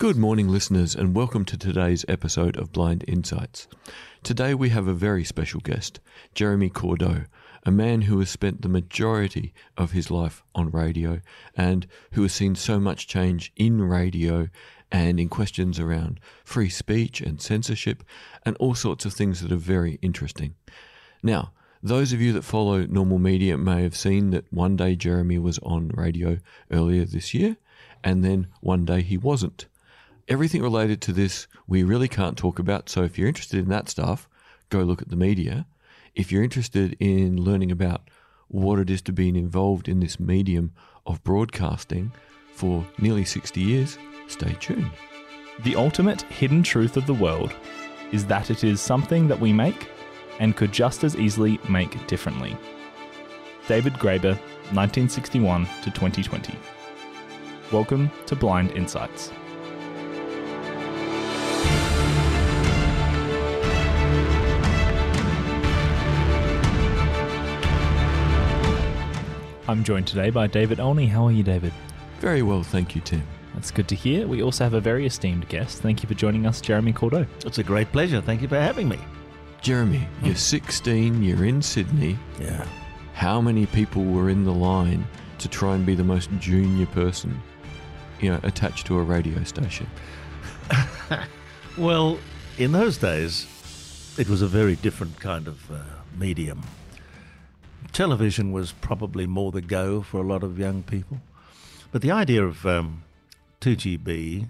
Good morning, listeners, and welcome to today's episode of Blind Insights. Today we have a very special guest, Jeremy Cordeaux, a man who has spent the majority of his life on radio and who has seen so much change in radio and in questions around free speech and censorship and all sorts of things that are very interesting. Now, those of you that follow normal media may have seen that one day Jeremy was on radio earlier this year and then one day he wasn't. Everything related to this we really can't talk about, so if you're interested in that stuff, go look at the media. If you're interested in learning about what it is to be involved in this medium of broadcasting for nearly 60 years, stay tuned. The ultimate hidden truth of the world is that it is something that we make and could just as easily make differently. David Graeber, 1961 to 2020. Welcome to Blind Insights. I'm joined today by David Olney. How are you, David? Very well, thank you, Tim. That's good to hear. We also have a very esteemed guest. Thank you for joining us, Jeremy Cordeaux. It's a great pleasure. Thank you for having me. Jeremy, you're 16, you're in Sydney. Yeah. How many people were in the line to try and be the most junior person, you know, attached to a radio station? Well, in those days, it was a very different kind of medium. Television was probably more the go for a lot of young people. But the idea of 2GB,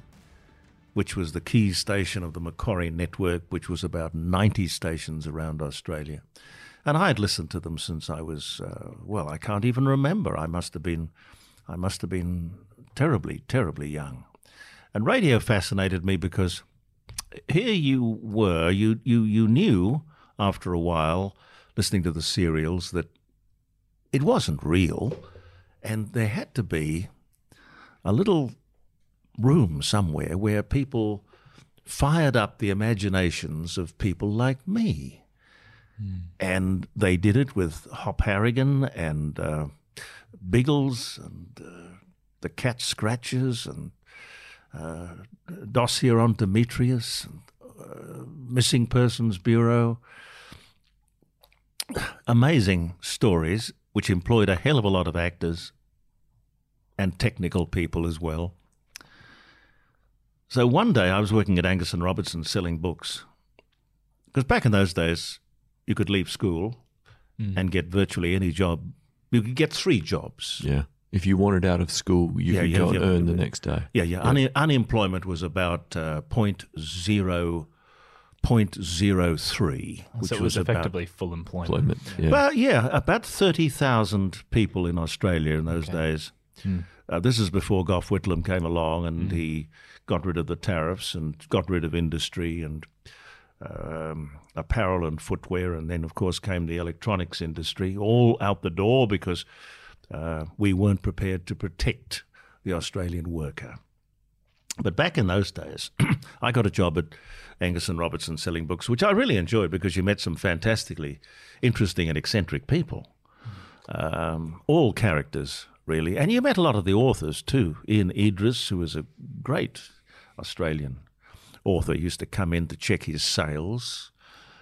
which was the key station of the Macquarie Network, which was about 90 stations around Australia. And I had listened to them since I was, well, I can't even remember. I must have been terribly, terribly young. And radio fascinated me because here you were, you knew after a while, listening to the serials, that it wasn't real, and there had to be a little room somewhere where people fired up the imaginations of people like me. Mm. And they did it with Hop Harrigan and Biggles and the Cat Scratchers and Dossier on Demetrius and Missing Persons Bureau. Amazing stories which employed a hell of a lot of actors and technical people as well. So one day I was working at Angus and Robertson selling books, because back in those days you could leave school and get virtually any job. You could get 3 jobs. Yeah. If you wanted out of school, you could earn the next day. Yeah, yeah. Unemployment was about 0.03, which so it was effectively full employment. Yeah. Well, yeah, about 30,000 people in Australia in those days. Mm. This is before Gough Whitlam came along, and he got rid of the tariffs and got rid of industry and apparel and footwear, and then of course came the electronics industry, all out the door because we weren't prepared to protect the Australian worker. But back in those days, I got a job at Angus and Robertson selling books, which I really enjoyed because you met some fantastically interesting and eccentric people, all characters really. And you met a lot of the authors too. Ian Idris, who was a great Australian author, used to come in to check his sales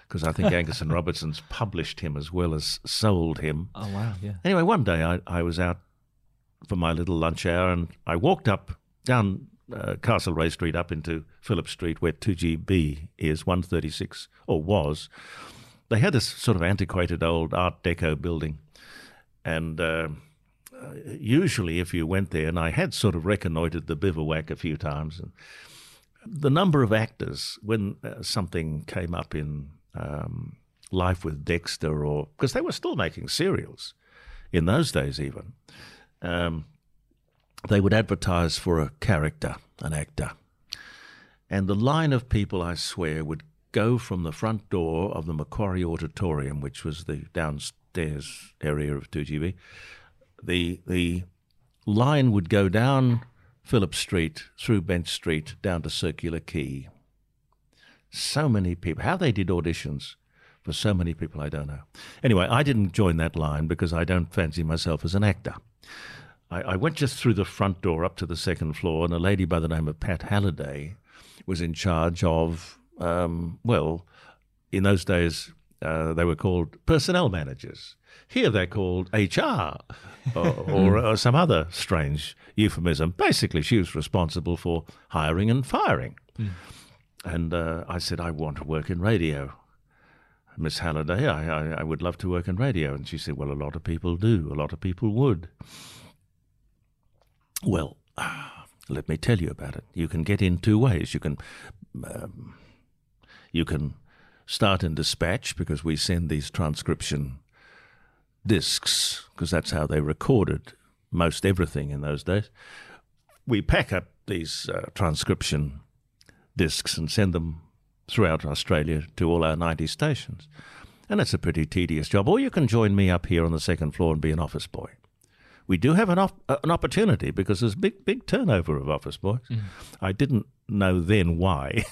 because I think Angus and Robertson's published him as well as sold him. Oh, wow, yeah. Anyway, one day I was out for my little lunch hour and I walked up down Castlereagh Street up into Phillip Street where 2GB is, 136, or was. They had this sort of antiquated old Art Deco building, and usually if you went there, and I had sort of reconnoitred the bivouac a few times, and the number of actors, when something came up in Life with Dexter, or because they were still making serials in those days even, they would advertise for a character, an actor. And the line of people, I swear, would go from the front door of the Macquarie Auditorium, which was the downstairs area of 2GB. The line would go down Phillip Street, through Bench Street, down to Circular Quay. So many people. How they did auditions for so many people, I don't know. Anyway, I didn't join that line because I don't fancy myself as an actor. I went just through the front door up to the second floor, and a lady by the name of Pat Halliday was in charge of, well, in those days they were called personnel managers. Here they're called HR or some other strange euphemism. Basically, she was responsible for hiring and firing. Mm. And I said, I want to work in radio. Miss Halliday, I would love to work in radio. And she said, well, a lot of people do. A lot of people would. Well, let me tell you about it. You can get in two ways. You can start in dispatch, because we send these transcription discs, because that's how they recorded most everything in those days. We pack up these transcription discs and send them throughout Australia to all our 90 stations. And that's a pretty tedious job. Or you can join me up here on the second floor and be an office boy. We do have an opportunity, because there's big turnover of office boys. Mm. I didn't know then why.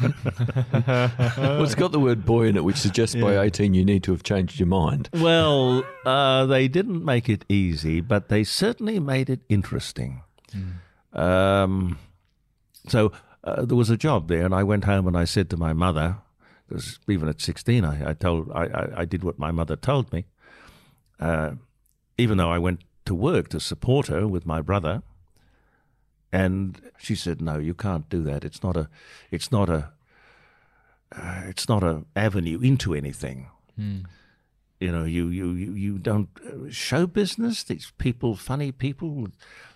Well, it's got the word boy in it, which suggests by 18 you need to have changed your mind. Well, they didn't make it easy, but they certainly made it interesting. Mm. There was a job there, and I went home and I said to my mother, because even at 16 I did what my mother told me, even though I went to work to support her with my brother. And she said, "No, you can't do that. It's not an avenue into anything. Mm. You know, you don't show business. These people, funny people,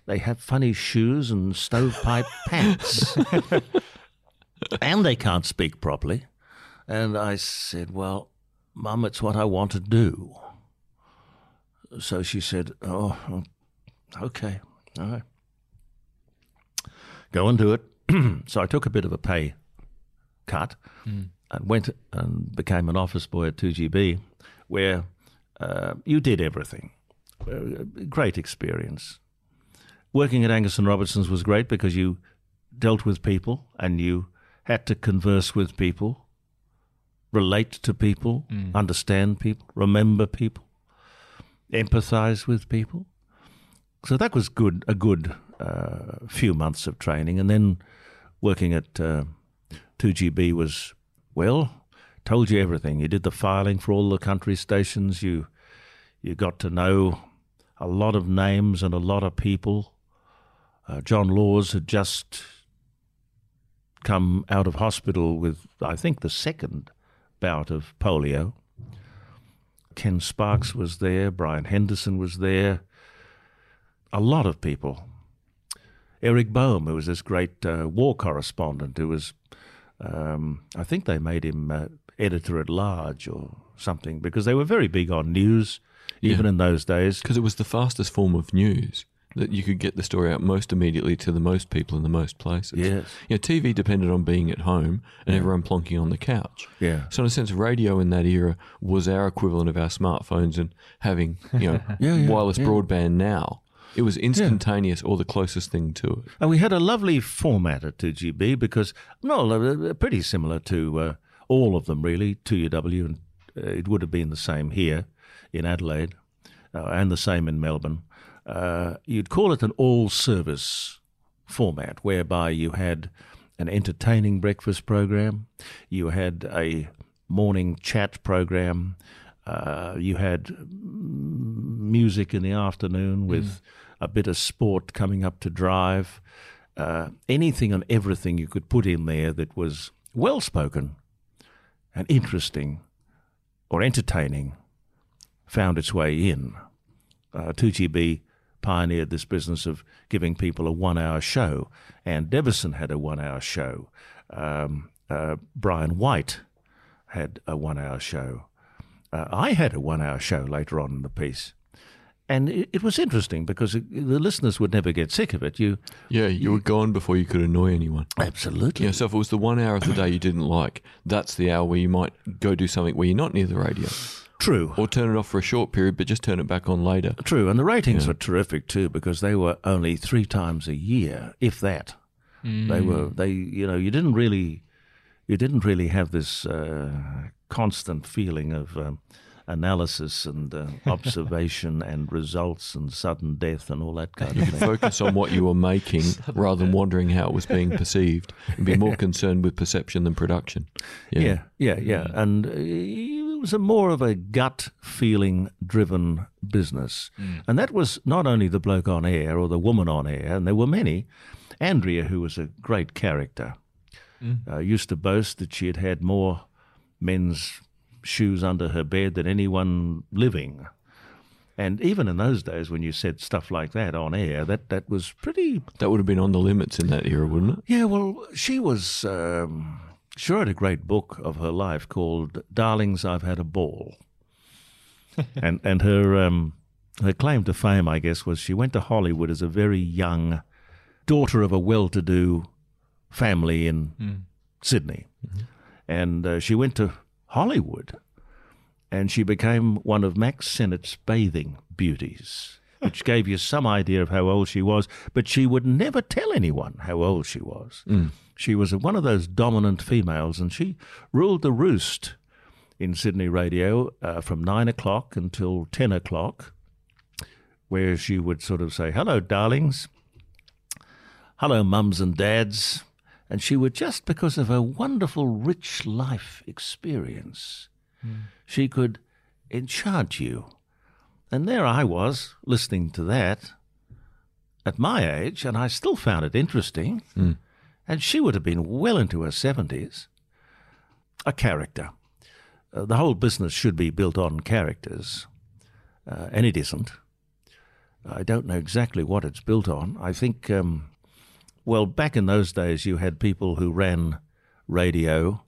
they have funny shoes and stovepipe pants, and they can't speak properly." And I said, "Well, Mum, it's what I want to do." So she said, "Oh, okay, all right. Go and do it." So I took a bit of a pay cut and went and became an office boy at 2GB, where you did everything. Great experience. Working at Angus and Robertson's was great, because you dealt with people and you had to converse with people, relate to people, understand people, remember people, empathize with people. So that was good. A good few months of training, and then working at 2GB was, well, told you everything. You did the filing for all the country stations. You got to know a lot of names and a lot of people. John Laws had just come out of hospital with, I think, the second bout of polio. Ken Sparks was there. Brian Henderson was there. A lot of people. Eric Boehm, who was this great war correspondent, who was, I think they made him editor-at-large or something, because they were very big on news, even in those days. Because it was the fastest form of news, that you could get the story out most immediately to the most people in the most places. Yes. You know, TV depended on being at home and everyone plonking on the couch. Yeah. So in a sense, radio in that era was our equivalent of our smartphones and having, you know, wireless broadband now. It was instantaneous, or the closest thing to it. And we had a lovely format at 2GB, because, no, pretty similar to all of them, really, 2UW, and it would have been the same here in Adelaide and the same in Melbourne. You'd call it an all-service format, whereby you had an entertaining breakfast program, you had a morning chat program, you had music in the afternoon with a bit of sport coming up to drive. Anything and everything you could put in there that was well-spoken and interesting or entertaining found its way in. 2GB pioneered this business of giving people a one-hour show. And Devison had a one-hour show. Brian White had a one-hour show. I had a one-hour show later on in the piece. And it was interesting, because the listeners would never get sick of it. You were gone before you could annoy anyone. Absolutely. Yeah, so if it was the 1 hour of the day you didn't like, that's the hour where you might go do something where you're not near the radio. True. Or turn it off for a short period, but just turn it back on later. True, and the ratings were terrific too, because they were only 3 times a year, if that. Mm. They you know, you didn't really have this constant feeling of analysis and observation and results and sudden death and all that kind of thing. Focus on what you were making rather than wondering how it was being perceived, and be more concerned with perception than production. Yeah. And it was more of a gut feeling driven business. Mm. And that was not only the bloke on air or the woman on air, and there were many. Andrea, who was a great character, used to boast that she had had more men's shoes under her bed than anyone living. And even in those days when you said stuff like that on air, that was pretty... That would have been on the limits in that era, wouldn't it? Yeah, well, she was... she wrote a great book of her life called Darlings, I've Had a Ball. and her claim to fame, I guess, was she went to Hollywood as a very young daughter of a well-to-do family in Sydney. Mm-hmm. And she went to Hollywood and she became one of Max Sennett's bathing beauties, which gave you some idea of how old she was, but she would never tell anyone how old she was. Mm. She was one of those dominant females, and she ruled the roost in Sydney radio from 9 o'clock until 10 o'clock, where she would sort of say, hello, darlings, hello, mums and dads. And she would, just because of her wonderful, rich life experience, she could enchant you. And there I was, listening to that at my age, and I still found it interesting. Mm. And she would have been well into her 70s. A character. The whole business should be built on characters, and it isn't. I don't know exactly what it's built on. I think... Well, back in those days, you had people who ran radio,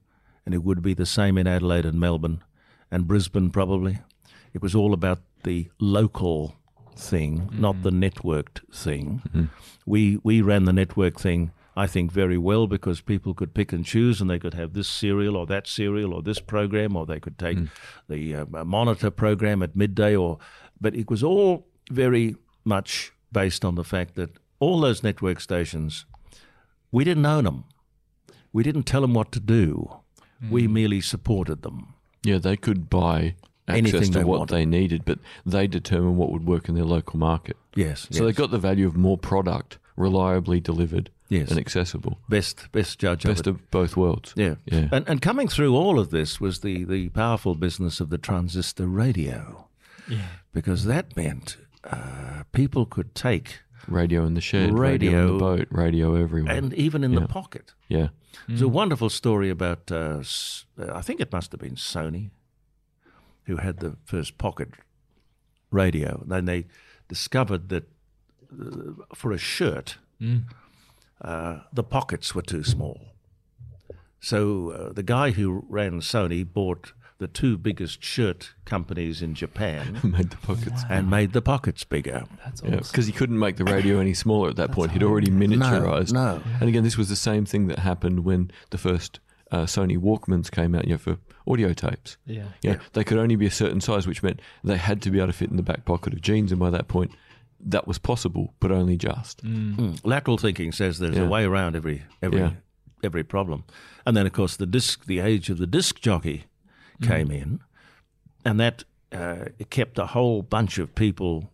and it would be the same in Adelaide and Melbourne and Brisbane probably. It was all about the local thing, not the networked thing. Mm-hmm. We ran the network thing, I think, very well, because people could pick and choose, and they could have this serial or that serial or this program, or they could take the monitor program at midday. But it was all very much based on the fact that all those network stations, we didn't own them. We didn't tell them what to do. Mm. We merely supported them. Yeah, they could buy access anything to what they needed, but they determined what would work in their local market. Yes. So they got the value of more product reliably delivered and accessible. Best judge of it. Best of both worlds. Yeah. And coming through all of this was the powerful business of the transistor radio. Yeah. Because that meant people could take... Radio in the shed, radio on the boat, radio everywhere. And even in the pocket. Yeah. There's a wonderful story about, I think it must have been Sony, who had the first pocket radio. And then they discovered that for a shirt, the pockets were too small. So the guy who ran Sony bought the two biggest shirt companies in Japan made the pockets bigger. That's awesome. Because he couldn't make the radio any smaller at that point. He'd already miniaturized. No. And again, this was the same thing that happened when the first Sony Walkmans came out, for audio tapes. Yeah. They could only be a certain size, which meant they had to be able to fit in the back pocket of jeans. And by that point, that was possible, but only just. Mm. Mm. Lateral thinking says there's a way around every problem. And then, of course, the age of the disc jockey came in, and that kept a whole bunch of people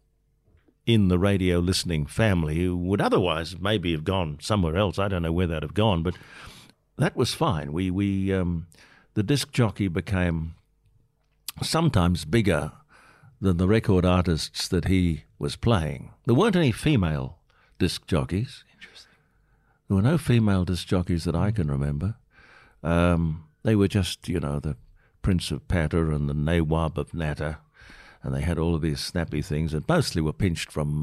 in the radio listening family who would otherwise maybe have gone somewhere else. I don't know where they'd have gone, but that was fine. We the disc jockey became sometimes bigger than the record artists that he was playing. There weren't any female disc jockeys. Interesting. There were no female disc jockeys that I can remember. They were just, the Prince of Patter and the Nawab of Natter, and they had all of these snappy things that mostly were pinched from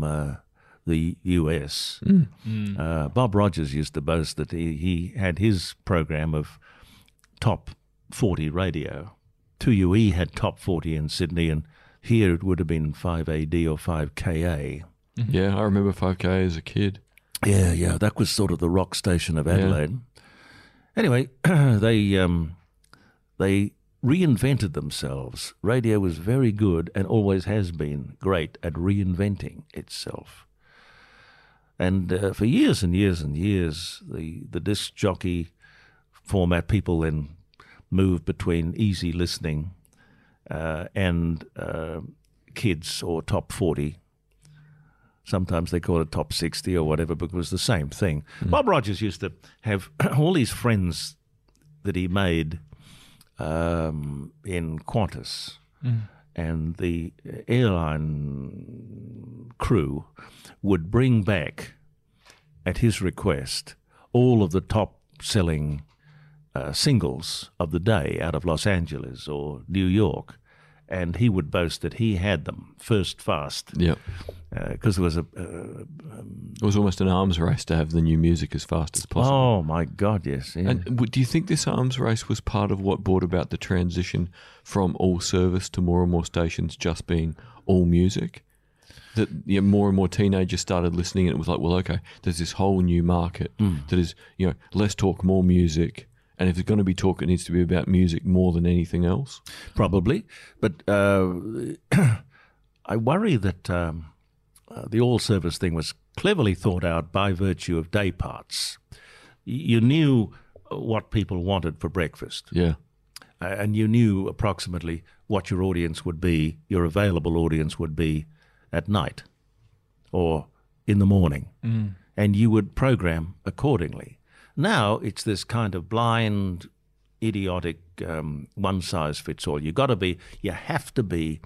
the US. Mm. Mm. Bob Rogers used to boast that he had his program of top 40 radio. 2UE had top 40 in Sydney, and here it would have been 5AD or 5KA. Mm-hmm. Yeah, I remember 5KA as a kid. Yeah, that was sort of the rock station of Adelaide. Yeah. Anyway, they reinvented themselves. Radio was very good and always has been great at reinventing itself. And for years and years and years, the disc jockey format, people then moved between easy listening and kids, or top 40. Sometimes they call it top 60 or whatever, but it was the same thing. Mm. Bob Rogers used to have all these friends that he made in Qantas. Mm. And the airline crew would bring back, at his request, all of the top-selling singles of the day out of Los Angeles or New York, and he would boast that he had them first, fast. Yeah, because there was a. It was almost an arms race to have the new music as fast as possible. Oh my God! Yes. Yeah. And do you think this arms race was part of what brought about the transition from all service to more and more stations just being all music? That more and more teenagers started listening, and it was like, well, okay, there's this whole new market that is, less talk, more music. And if there's going to be talk, it needs to be about music more than anything else. Probably. But I worry that the all-service thing was cleverly thought out by virtue of day parts. You knew what people wanted for breakfast. Yeah. And you knew approximately what your audience would be, your available audience would be at night or in the morning. Mm. And you would program accordingly. Now it's this kind of blind, idiotic, one-size-fits-all. You have to be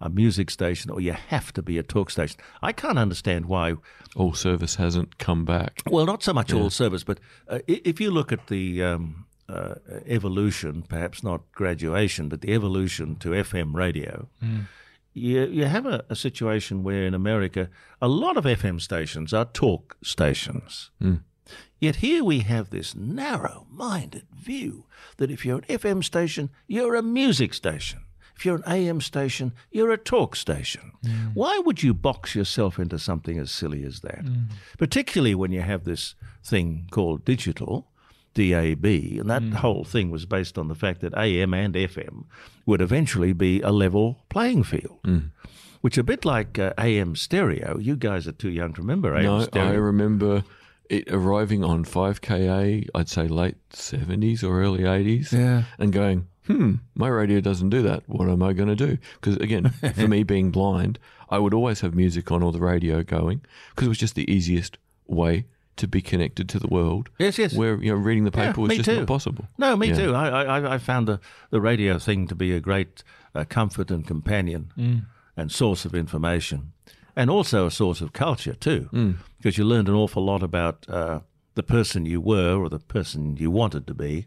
a music station, or you have to be a talk station. I can't understand why all service hasn't come back. Well, not so much all service, but if you look at the evolution, perhaps not graduation, but the evolution to FM radio, you have a situation where in America a lot of FM stations are talk stations. Mm. Yet here we have this narrow-minded view that if you're an FM station, you're a music station. If you're an AM station, you're a talk station. Mm. Why would you box yourself into something as silly as that? Mm. Particularly when you have this thing called digital, DAB, and that whole thing was based on the fact that AM and FM would eventually be a level playing field. Mm. Which a bit like AM stereo. You guys are too young to remember AM stereo. No, I remember it arriving on 5KA, I'd say late 70s or early 80s, and going, my radio doesn't do that. What am I going to do? Because, again, for me being blind, I would always have music on or the radio going because it was just the easiest way to be connected to the world. Yes, yes. Where reading the paper was just not possible. No, me too. I found the radio thing to be a great comfort and companion and source of information. And also a source of culture too, because you learned an awful lot about the person you were or the person you wanted to be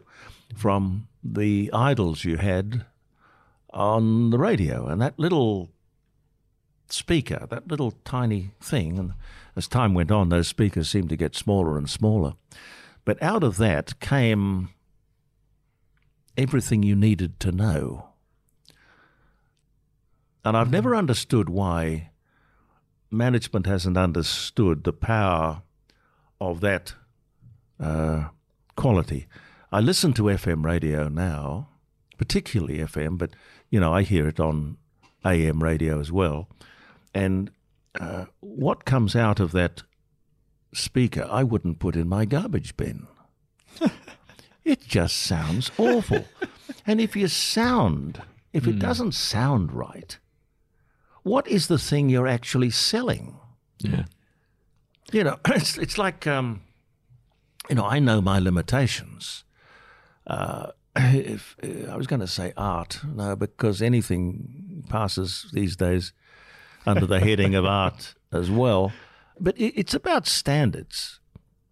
from the idols you had on the radio. And that little speaker, that little tiny thing, and as time went on, those speakers seemed to get smaller and smaller. But out of that came everything you needed to know. And I've never understood why management hasn't understood the power of that quality. I listen to FM radio now, particularly FM, but, I hear it on AM radio as well. And what comes out of that speaker, I wouldn't put in my garbage bin. It just sounds awful. And if it doesn't sound right, what is the thing you're actually selling? Yeah. It's like, I know my limitations. I was going to say art, no, because anything passes these days under the heading of art as well. But it's about standards.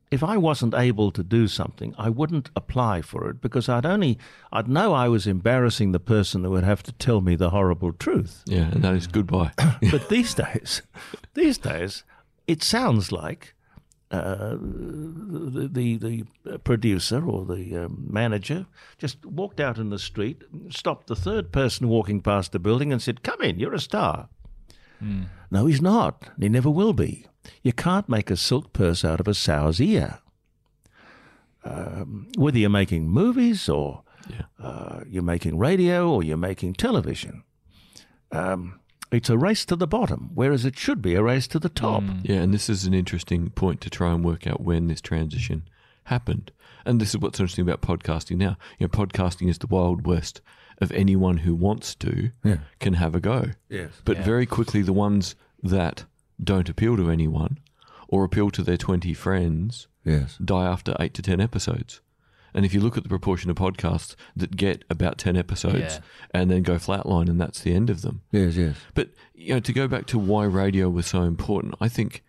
If I wasn't able to do something, I wouldn't apply for it because I'd know I was embarrassing the person who would have to tell me the horrible truth. Yeah, and that is goodbye. But these days, it sounds like the producer or the manager just walked out in the street, stopped the third person walking past the building and said, "Come in, you're a star." Mm. No, he's not. He never will be. You can't make a silk purse out of a sow's ear. Whether you're making movies or you're making radio or you're making television, it's a race to the bottom, whereas it should be a race to the top. Yeah, and this is an interesting point to try and work out when this transition happened. And this is what's interesting about podcasting now. Podcasting is the Wild West of anyone who wants to can have a go. Yes. But very quickly, the ones that don't appeal to anyone or appeal to their 20 friends die after 8 to 10 episodes. And if you look at the proportion of podcasts that get about 10 episodes and then go flatline and that's the end of them. Yes, yes. But you know, to go back to why radio was so important, I think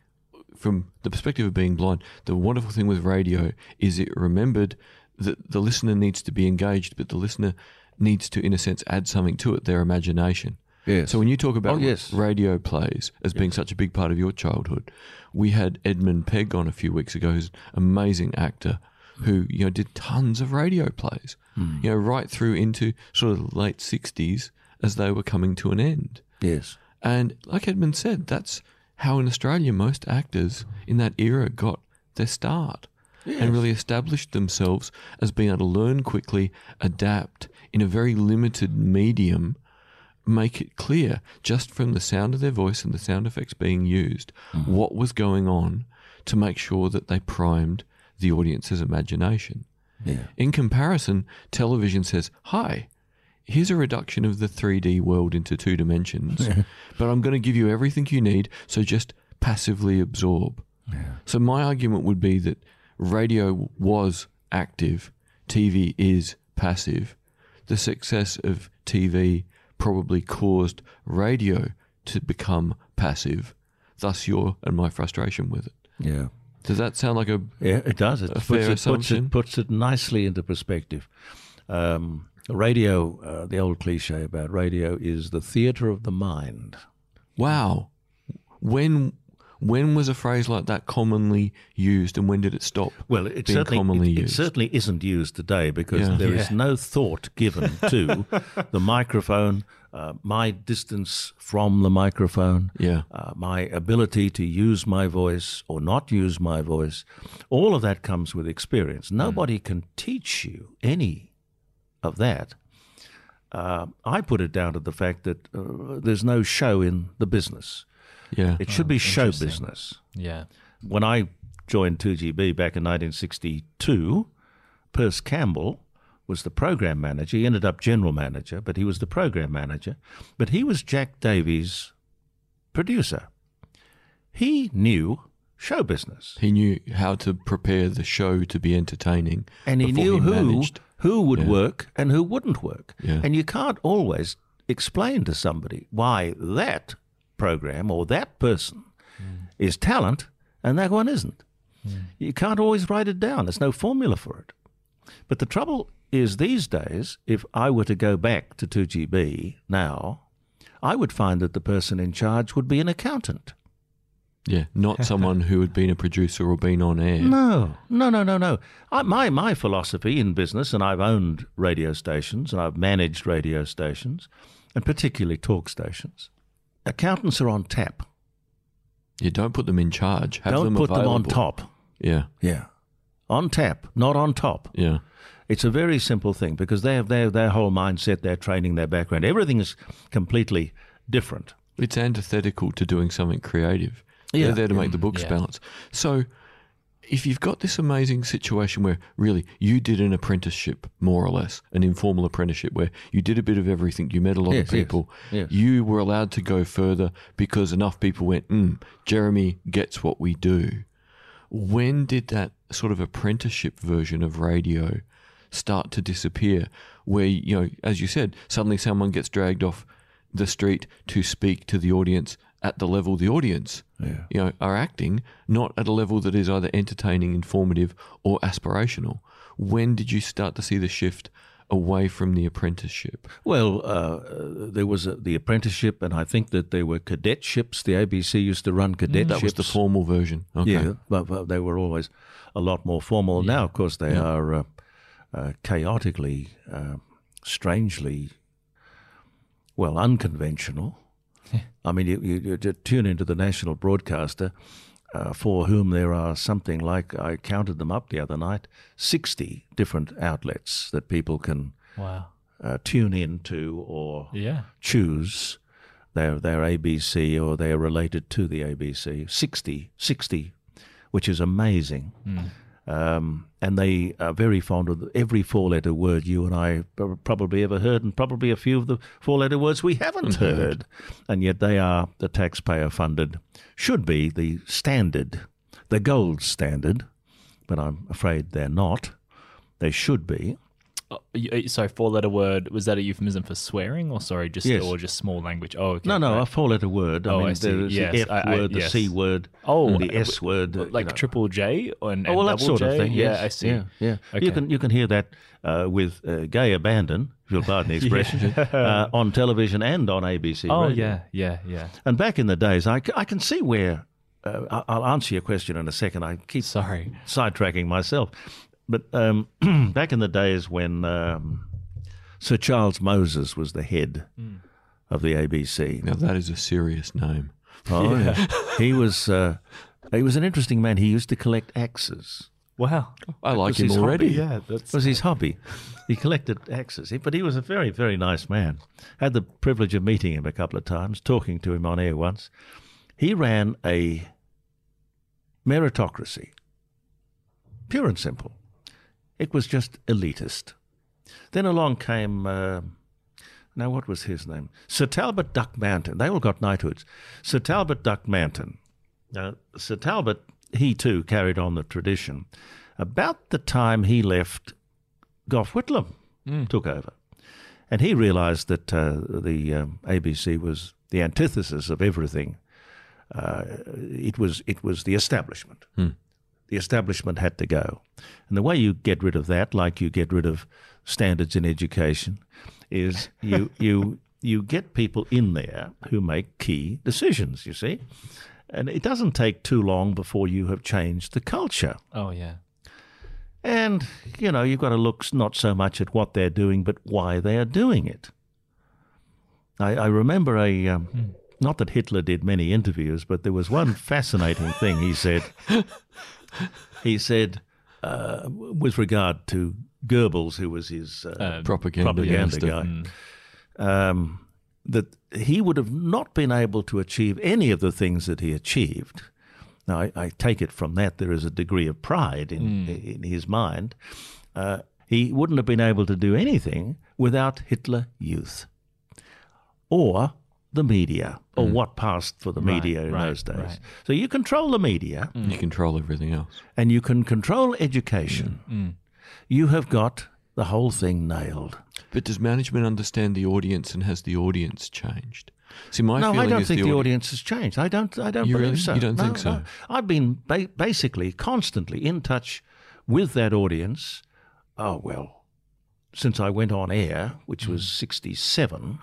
from the perspective of being blind, the wonderful thing with radio is it remembered that the listener needs to be engaged, but the listener needs to, in a sense, add something to it, their imagination. Yes. So when you talk about radio plays as being such a big part of your childhood, we had Edmund Pegg on a few weeks ago, who's an amazing actor who did tons of radio plays, right through into sort of the late 60s as they were coming to an end. Yes. And like Edmund said, that's how in Australia most actors in that era got their start and really established themselves as being able to learn quickly, adapt in a very limited medium, make it clear just from the sound of their voice and the sound effects being used what was going on to make sure that they primed the audience's imagination. Yeah. In comparison, television says, hi, here's a reduction of the 3D world into 2 dimensions, but I'm going to give you everything you need, so just passively absorb. Yeah. So my argument would be that radio was active, TV is passive. The success of TV probably caused radio to become passive, thus your and my frustration with it. Yeah. Does that sound like a it does. It fair assumption? Puts it nicely into perspective. Radio, the old cliche about radio is the theatre of the mind. Wow. When was a phrase like that commonly used, and when did it stop? Well, it certainly isn't used today because there is no thought given to the microphone, my distance from the microphone, my ability to use my voice or not use my voice. All of that comes with experience. Nobody can teach you any of that. I put it down to the fact that there's no show in the business. Yeah. It should be show business. Yeah. When I joined 2GB back in 1962, Perce Campbell was the program manager. He ended up general manager, but he was the program manager. But he was Jack Davies' producer. He knew show business. He knew how to prepare the show to be entertaining. And he knew who would work and who wouldn't work. Yeah. And you can't always explain to somebody why that program or that person is talent and that one isn't. You can't always write it down. There's no formula for it. But the trouble is these days, if I were to go back to 2GB now, I would find that the person in charge would be an accountant. Yeah, not someone who had been a producer or been on air. No. My philosophy in business, and I've owned radio stations and I've managed radio stations and particularly talk stations, accountants are on tap. You don't put them in charge. Have them available. Don't put them on top. Yeah. Yeah. On tap, not on top. Yeah. It's a very simple thing because they have their whole mindset, their training, their background. Everything is completely different. It's antithetical to doing something creative. Yeah. They're there to make the books balance. So if you've got this amazing situation where really you did an apprenticeship, more or less, an informal apprenticeship where you did a bit of everything, you met a lot of people, you were allowed to go further because enough people went, Jeremy gets what we do. When did that sort of apprenticeship version of radio start to disappear where, as you said, suddenly someone gets dragged off the street to speak to the audience at the level the audience are acting, not at a level that is either entertaining, informative, or aspirational? When did you start to see the shift away from the apprenticeship? Well, there was the apprenticeship, and I think that there were cadetships. The ABC used to run cadetships. That was the formal version. Okay. Yeah, but they were always a lot more formal. Yeah. Now, of course, they are chaotically, strangely, unconventional. I mean, you tune into the national broadcaster for whom there are something like, I counted them up the other night, 60 different outlets that people can tune into or choose their ABC or they're related to the ABC. 60, which is amazing. And they are very fond of every four-letter word you and I probably ever heard, and probably a few of the four-letter words we haven't heard. And yet they are the taxpayer-funded, should be the standard, the gold standard, but I'm afraid they're not. They should be. So four-letter word, was that a euphemism for swearing or sorry, just yes. or just small language? Oh, okay. No, right. A four-letter word. I mean, there's the F word, the C word, the S word. Like triple J and well, double that sort J? Of thing. Yes. Yeah, I see. Yeah. Okay. You can hear that with gay abandon, if you'll pardon the expression, on television and on ABC Radio. Yeah. And back in the days, I can see where, I'll answer your question in a second. I keep sidetracking myself. But back in the days when Sir Charles Moses was the head of the ABC. Now that is a serious name. Oh, yeah. He was an interesting man. He used to collect axes. Wow, I like him already. Hobby. Yeah, that was his hobby. He collected axes, but he was a very, very nice man. Had the privilege of meeting him a couple of times, talking to him on air once. He ran a meritocracy, pure and simple. It was just elitist. Then along came, now what was his name? Sir Talbot Duckmanton. They all got knighthoods. Sir Talbot Duckmanton. Sir Talbot, he too carried on the tradition. About the time he left, Gough Whitlam took over. And he realised that the ABC was the antithesis of everything. It was the establishment. The establishment had to go. And the way you get rid of that, like you get rid of standards in education, is you get people in there who make key decisions, you see. And it doesn't take too long before you have changed the culture. Oh, yeah. And, you've got to look not so much at what they're doing, but why they are doing it. I remember not that Hitler did many interviews, but there was one fascinating thing he said. He said, with regard to Goebbels, who was his propaganda guy, that he would have not been able to achieve any of the things that he achieved. Now, I take it from that there is a degree of pride in his mind. He wouldn't have been able to do anything without Hitler Youth or the media, or what passed for the media in those days. Right. So you control the media. You control everything else. And you can control education. You have got the whole thing nailed. But does management understand the audience, and has the audience changed? See, I don't think the audience has changed. I don't believe really? So. You don't think so? No. I've been basically constantly in touch with that audience, since I went on air, which was 67...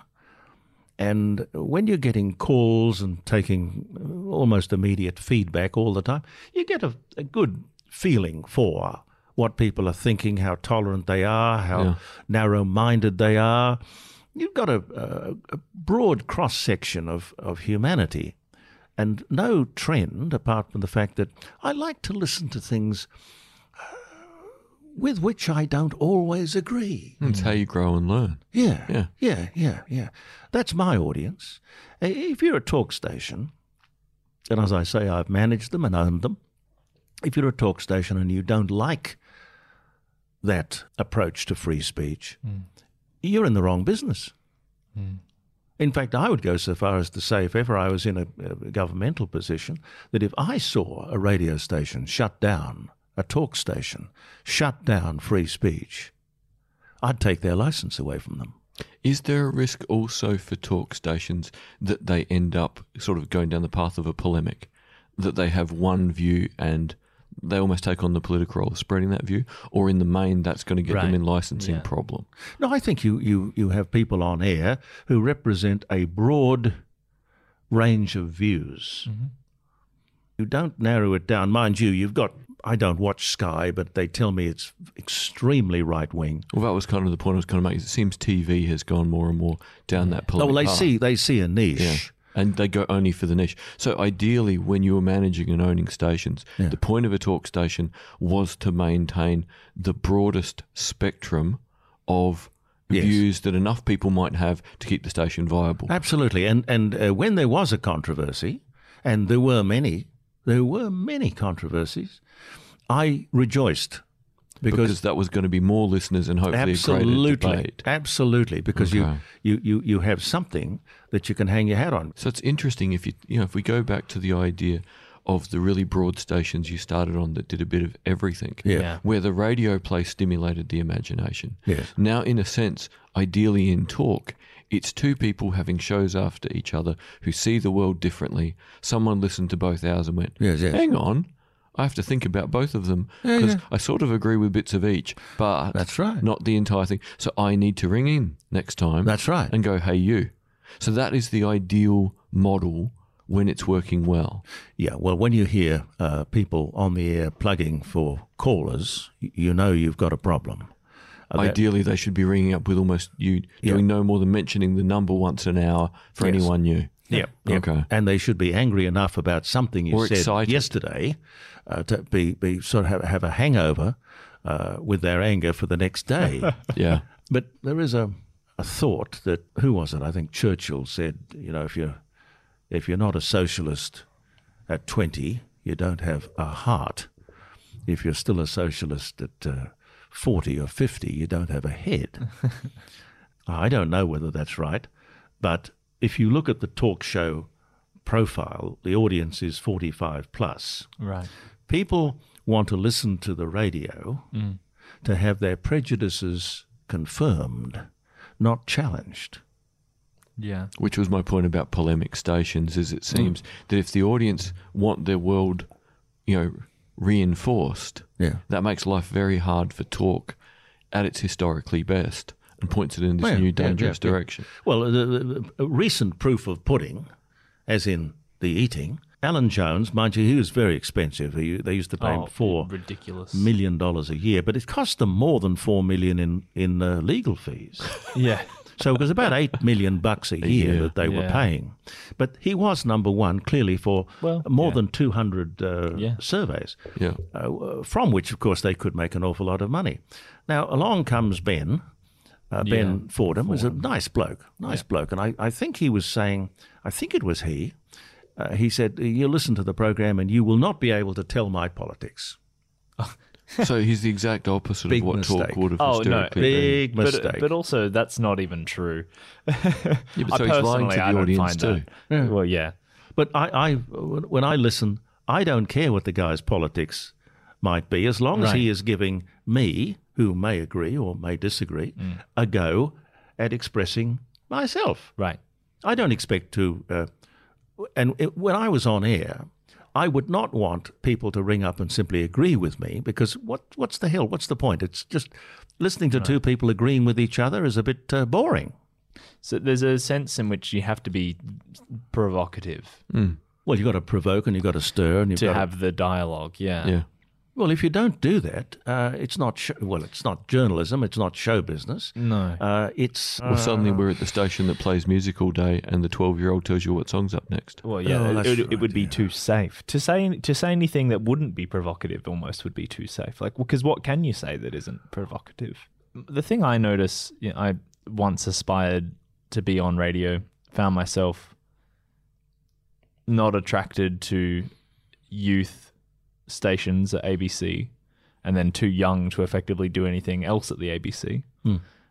And when you're getting calls and taking almost immediate feedback all the time, you get a good feeling for what people are thinking, how tolerant they are, how narrow-minded they are. You've got a broad cross-section of humanity, and no trend apart from the fact that I like to listen to things with which I don't always agree. That's how you grow and learn. Yeah. That's my audience. If you're a talk station, and as I say, I've managed them and owned them, if you're a talk station and you don't like that approach to free speech, you're in the wrong business. In fact, I would go so far as to say, if ever I was in a governmental position, that if I saw a radio station shut down, a talk station, shut down free speech, I'd take their license away from them. Is there a risk also for talk stations that they end up sort of going down the path of a polemic, that they have one view and they almost take on the political role of spreading that view, or in the main that's going to get them in licensing problem? No, I think you have people on air who represent a broad range of views. You don't narrow it down. Mind you, you've got... I don't watch Sky, but they tell me it's extremely right-wing. Well, that was kind of the point I was going to make. It seems TV has gone more and more down that political path. They see a niche. Yeah. And they go only for the niche. So ideally, when you were managing and owning stations, the point of a talk station was to maintain the broadest spectrum of views that enough people might have to keep the station viable. Absolutely. And when there was a controversy, and there were many controversies, I rejoiced. Because that was going to be more listeners and hopefully a greater debate. Absolutely, because you have something that you can hang your hat on. So it's interesting if if we go back to the idea of the really broad stations you started on that did a bit of everything, where the radio play stimulated the imagination. Yes. Now, in a sense, ideally in talk, it's two people having shows after each other who see the world differently. Someone listened to both ours and went, hang on. I have to think about both of them because I sort of agree with bits of each, but that's right. Not the entire thing. So I need to ring in next time. That's right. And go, hey, you. So that is the ideal model when it's working well. Yeah, well, when you hear people on the air plugging for callers, you know you've got a problem. Ideally, they should be ringing up with almost doing no more than mentioning the number once an hour for anyone new. Yeah. Yep. Okay. And they should be angry enough about something you said yesterday to be sort of have a hangover with their anger for the next day. Yeah. But there is a thought that who was it? I think Churchill said, if you're not a socialist at 20, you don't have a heart. If you're still a socialist at 40 or 50, you don't have a head. I don't know whether that's right, but if you look at the talk show profile, the audience is 45 plus. Right. People want to listen to the radio to have their prejudices confirmed, not challenged. Yeah. Which was my point about polemic stations, is it seems that if the audience want their world, reinforced, that makes life very hard for talk at its historically best. And points it in this new dangerous direction. Well, the recent proof of pudding, as in the eating, Alan Jones, mind you, he was very expensive. They used to pay him $4 million a year, but it cost them more than $4 million in legal fees. Yeah. So it was about $8 million a year that they were paying. But he was number one, clearly, for more than 200 surveys, from which, of course, they could make an awful lot of money. Now, along comes Ben... Ben Fordham was a nice bloke, and I think he was saying, I think it was he said, you listen to the program and you will not be able to tell my politics. So he's the exact opposite of what talk would have historically been. Big mistake. But also that's not even true. But so he's lying to the audience too. Yeah. Well, yeah. But when I listen, I don't care what the guy's politics might be, as long as he is giving me, who may agree or may disagree, a go at expressing myself. Right. I don't expect to... when I was on air, I would not want people to ring up and simply agree with me because what's the hell? What's the point? It's just listening to two people agreeing with each other is a bit boring. So there's a sense in which you have to be provocative. Mm. Well, you've got to provoke and you've got to stir. And you've got to have the dialogue, Yeah. Well, if you don't do that, it's not it's not journalism, it's not show business. No. Suddenly we're at the station that plays music all day and the 12-year-old tells you what song's up next. Well, it would be too safe. To say anything that wouldn't be provocative almost would be too safe. Like, because what can you say that isn't provocative? The thing I notice, I once aspired to be on radio, found myself not attracted to youth stations at ABC and then too young to effectively do anything else at the ABC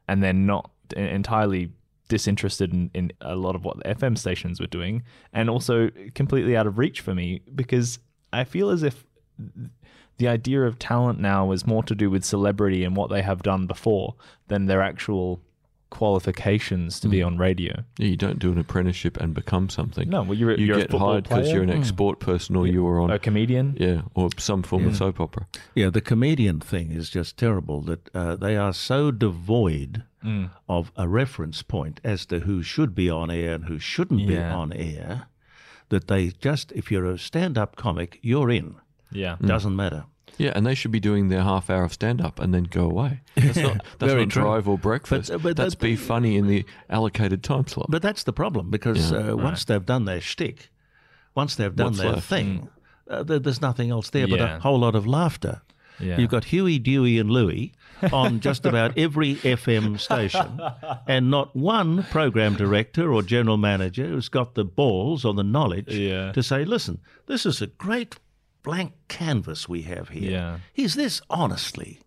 and then not entirely disinterested in a lot of what the FM stations were doing and also completely out of reach for me because I feel as if the idea of talent now is more to do with celebrity and what they have done before than their actual qualifications to be on radio. Yeah, you don't do an apprenticeship and become something. No, well, you get hired because you're an export person or you were on... A comedian? Yeah, or some form of soap opera. Yeah, the comedian thing is just terrible that they are so devoid of a reference point as to who should be on air and who shouldn't be on air that they just, if you're a stand-up comic, you're in. Yeah. Doesn't matter. Yeah, and they should be doing their half hour of stand-up and then go away. That's not drive or breakfast. But that's be funny in the allocated time slot. But that's the problem because once they've done their shtick, once they've done their thing, there's nothing else there but a whole lot of laughter. Yeah. You've got Huey, Dewey and Louie on just about every FM station and not one program director or general manager who's got the balls or the knowledge to say, listen, this is a great blank canvas we have here. Yeah. Is this honestly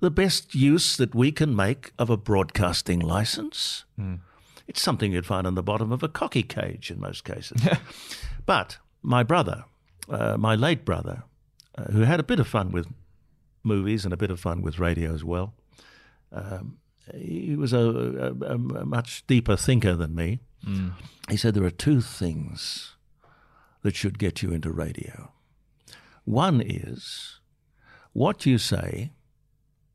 the best use that we can make of a broadcasting license? Mm. It's something you'd find on the bottom of a cocky cage in most cases. But my brother, my late brother, who had a bit of fun with movies and a bit of fun with radio as well, he was a much deeper thinker than me. Mm. He said there are two things that should get you into radio. One is what you say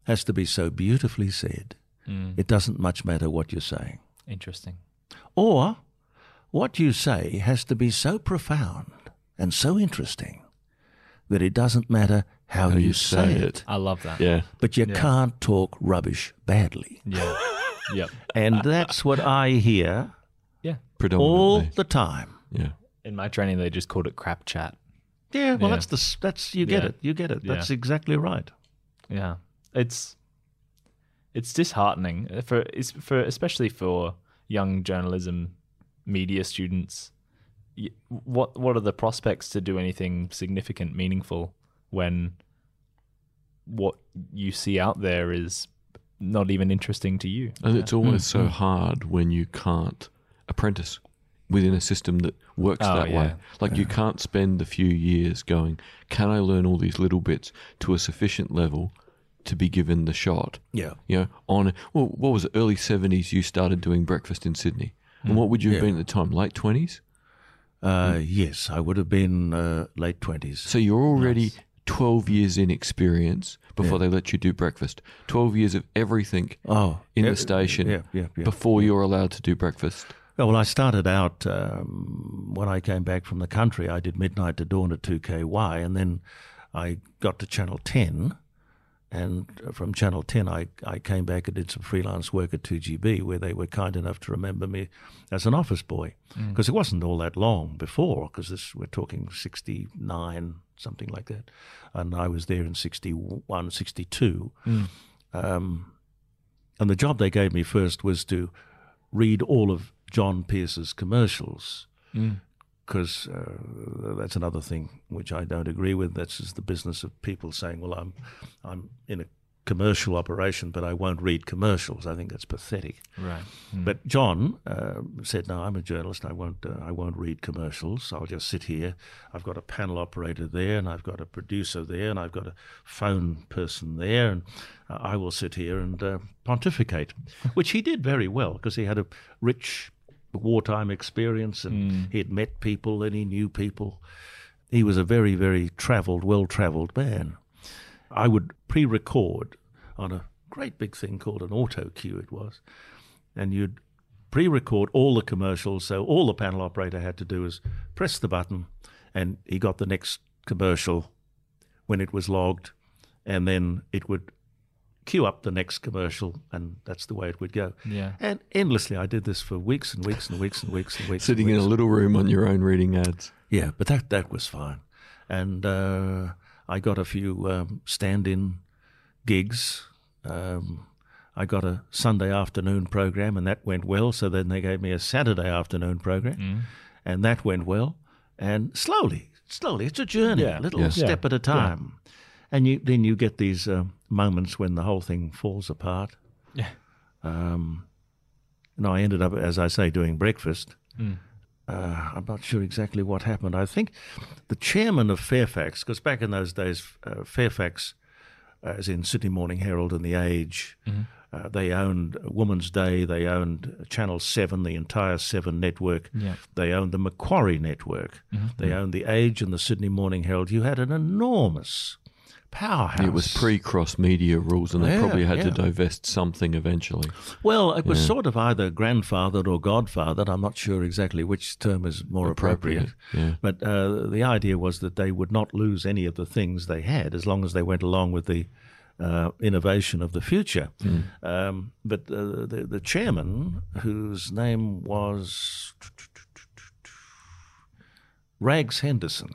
has to be so beautifully said, it doesn't much matter what you're saying. Interesting. Or what you say has to be so profound and so interesting that it doesn't matter how you say it. I love that. Yeah. But you can't talk rubbish badly. Yeah. Yep. And that's what I hear predominantly all the time. Yeah. In my training, they just called it crap chat. Yeah. Well, that's you get it. You get it. That's exactly right. Yeah. It's disheartening for especially for young journalism media students. What are the prospects to do anything significant, meaningful when what you see out there is not even interesting to you? And it's always so hard when you can't apprentice within a system that works that way. Like you can't spend a few years going, can I learn all these little bits to a sufficient level to be given the shot? Yeah. You know, what was it, early 70s you started doing breakfast in Sydney. And what would you have been at the time, late 20s? Yes, I would have been late 20s. So you're already 12 years in experience before they let you do breakfast. 12 years of everything in the station before you're allowed to do breakfast. Well, I started out when I came back from the country. I did midnight to dawn at 2KY, and then I got to Channel 10. And from Channel 10, I came back and did some freelance work at 2GB, where they were kind enough to remember me as an office boy. Because it wasn't all that long before, because we're talking 69, something like that. And I was there in 61, 62. And the job they gave me first was to read all of John Pearce's commercials. Because that's another thing which I don't agree with. That's just the business of people saying, well, I'm in a commercial operation, but I won't read commercials. I think that's pathetic. Right. But John said, no, I'm a journalist. I won't read commercials. I'll just sit here. I've got a panel operator there, and I've got a producer there, and I've got a phone person there, and I will sit here and pontificate, which he did very well because he had a rich wartime experience, and he had met people and he knew people. He was a very, very well-travelled man. I would pre-record on a great big thing called an auto-cue, it was, and you'd pre-record all the commercials, so all the panel operator had to do was press the button and he got the next commercial when it was logged, and then it would queue up the next commercial, and that's the way it would go. Yeah. And endlessly, I did this for weeks and weeks and weeks and weeks and weeks. Sitting in a little room on your own reading ads. Yeah, but that was fine. And I got a few stand-in gigs. I got a Sunday afternoon program, and that went well. So then they gave me a Saturday afternoon program, and that went well. And slowly, it's a journey, a little step at a time. Yeah. And then you get these moments when the whole thing falls apart. Yeah. And I ended up, as I say, doing breakfast. I'm not sure exactly what happened. I think the chairman of Fairfax, because back in those days, Fairfax, as in Sydney Morning Herald and The Age, they owned Woman's Day, they owned Channel 7, the entire 7 network. Yeah. They owned the Macquarie Network. They owned The Age and the Sydney Morning Herald. You had an enormous powerhouse. It was pre-cross media rules, and they probably had to divest something eventually. Well, it was sort of either grandfathered or godfathered. I'm not sure exactly which term is more appropriate. Yeah. But the idea was that they would not lose any of the things they had as long as they went along with the innovation of the future. But the chairman, whose name was Rags Henderson,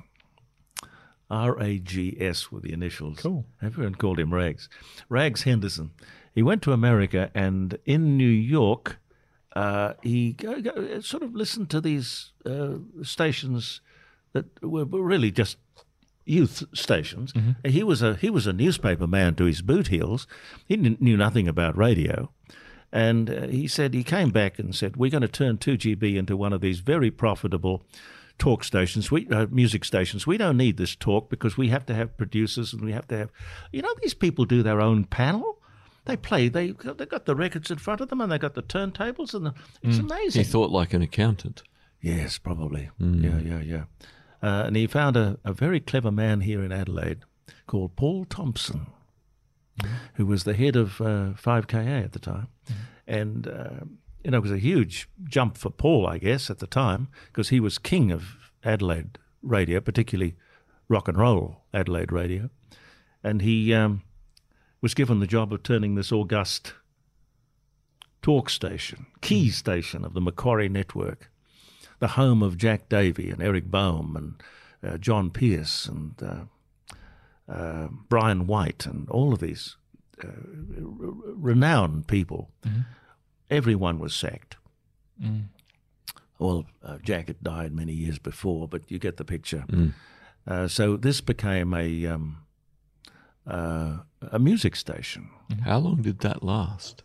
R-A-G-S were the initials. Cool. Everyone called him Rags. Rags Henderson. He went to America, and in New York, he sort of listened to these stations that were really just youth stations. Mm-hmm. He was a newspaper man to his boot heels. He knew nothing about radio. And he said, he came back and said, we're going to turn 2GB into one of these very profitable talk stations, music stations. We don't need this talk because we have to have producers and we have to have, these people do their own panel. They play, they got the records in front of them and they got the turntables and it's amazing. He thought like an accountant. Yes, probably. Mm. Yeah. And he found a very clever man here in Adelaide called Paul Thompson, who was the head of 5KA at the time. And, it was a huge jump for Paul, I guess, at the time, because he was king of Adelaide radio, particularly rock and roll Adelaide radio. And he was given the job of turning this august talk station, key station of the Macquarie Network, the home of Jack Davey and Eric Boehm and John Pierce and Brian White and all of these renowned people. Mm-hmm. Everyone was sacked. Mm. Well, Jack had died many years before, but you get the picture. Mm. So this became a music station. How long did that last?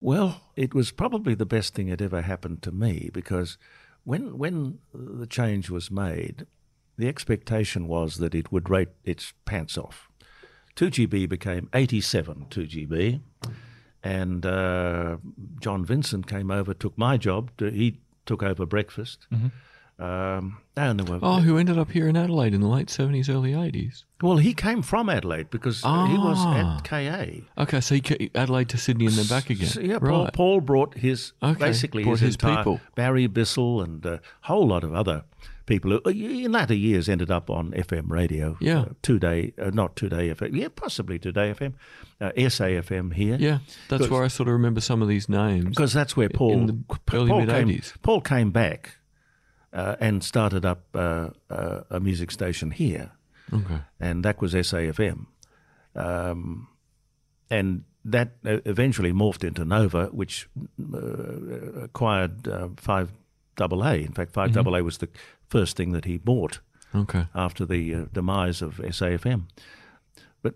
Well, it was probably the best thing that ever happened to me, because when the change was made, the expectation was that it would rate its pants off. 2GB became 87 2GB, and John Vincent came over, took my job. He took over breakfast. Mm-hmm. And there were, who ended up here in Adelaide in the late 70s, early 80s? Well, he came from Adelaide because he was at KA. Okay, so he came Adelaide to Sydney and then back again. So, yeah, right. Paul brought his entire people. Barry Bissell and a whole lot of other people who in latter years ended up on FM radio. Yeah. Today FM. Yeah, possibly Today FM. SAFM here. Yeah, that's where I sort of remember some of these names. Because that's where Paul... In the early mid-80s. Paul came back and started up a music station here. Okay. And that was SAFM. And that eventually morphed into Nova, which acquired 5AA. In fact, 5AA was the first thing that he bought after the demise of SAFM. But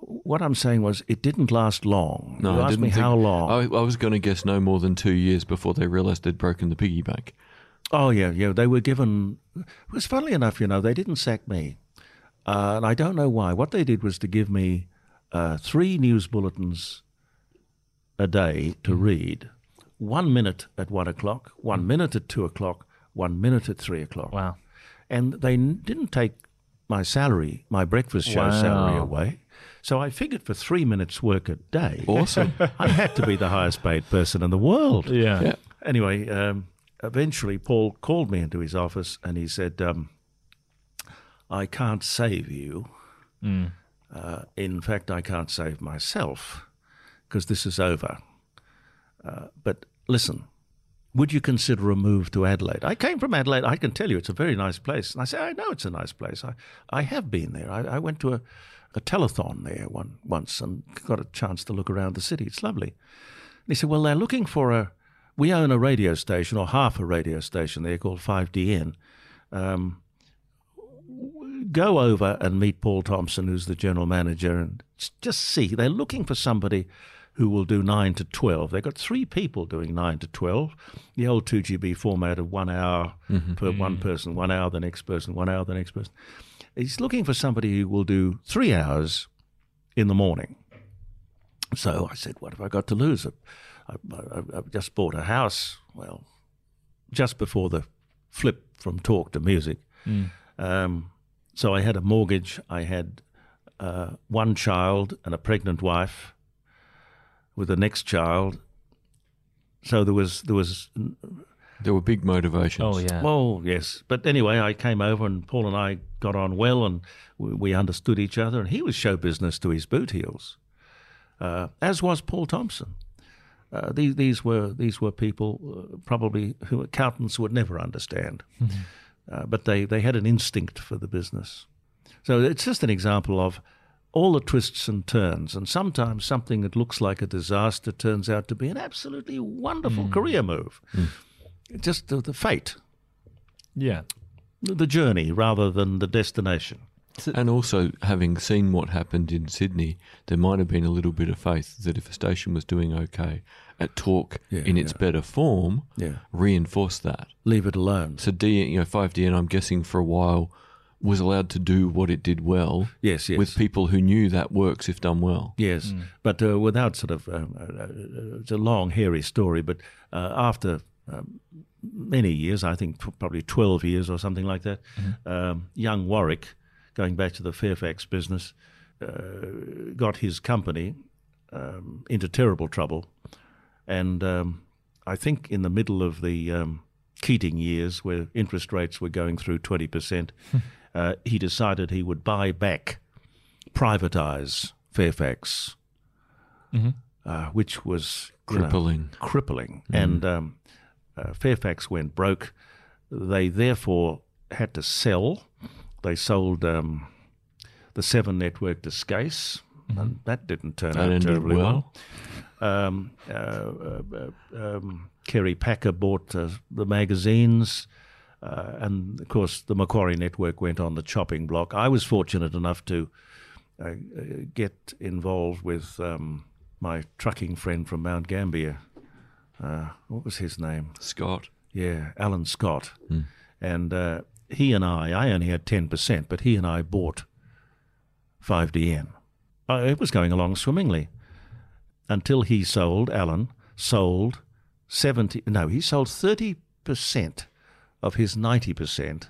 what I'm saying was it didn't last long. No, you asked me how long. I was going to guess no more than 2 years before they realised they'd broken the piggy bank. Oh, yeah. They were given... It was funnily enough, they didn't sack me. And I don't know why. What they did was to give me 3 news bulletins a day to read. 1 minute at 1 o'clock, 1 minute at 2 o'clock, 1 minute at 3 o'clock. Wow. And they didn't take my salary, my breakfast show salary away. So I figured for 3 minutes work a day. Awesome. I had to be the highest paid person in the world. Yeah. Anyway, eventually Paul called me into his office and he said, I can't save you. Mm. In fact, I can't save myself because this is over. But listen, would you consider a move to Adelaide? I came from Adelaide. I can tell you it's a very nice place. And I say, I know it's a nice place. I have been there. I went to a telethon there once and got a chance to look around the city. It's lovely. And he said, well, they're looking for we own a radio station or half a radio station there called 5DN. Go over and meet Paul Thompson, who's the general manager, and just see. They're looking for somebody who will do 9 to 12. They've got 3 people doing 9 to 12, the old 2GB format of 1 hour per one person, 1 hour the next person, 1 hour the next person. He's looking for somebody who will do 3 hours in the morning. So I said, what have I got to lose? I just bought a house, well, just before the flip from talk to music. Mm. So I had a mortgage. I had 1 child and a pregnant wife with the next child. So there were big motivations. Oh, yeah. Well, yes. But anyway, I came over and Paul and I got on well and we understood each other, and he was show business to his boot heels, as was Paul Thompson. These were people probably who accountants would never understand. Mm-hmm. But they had an instinct for the business. So it's just an example of all the twists and turns, and sometimes something that looks like a disaster turns out to be an absolutely wonderful career move. Mm. Just the fate. Yeah. The journey rather than the destination. And also, having seen what happened in Sydney, there might have been a little bit of faith that if a station was doing okay, at Talk in its better form, reinforce that. Leave it alone. So 5DN, I'm guessing for a while, was allowed to do what it did well with people who knew that works if done well. Yes, but without sort of it's a long, hairy story, but after many years, I think probably 12 years or something like that, young Warwick, going back to the Fairfax business, got his company into terrible trouble. And I think in the middle of the Keating years, where interest rates were going through 20%, he decided he would buy back, privatise Fairfax, which was crippling. And Fairfax went broke. They therefore had to sell. They sold the Seven Network to Skase, and that didn't turn out terribly well. Kerry Packer bought the magazines, and of course the Macquarie Network went on the chopping block. I was fortunate enough to get involved with my trucking friend from Mount Gambier. What was his name? Scott. Yeah, Alan Scott. And he and I only had 10%, but he and I bought 5DN. It was going along swimmingly until he sold, Alan sold 30% of his 90%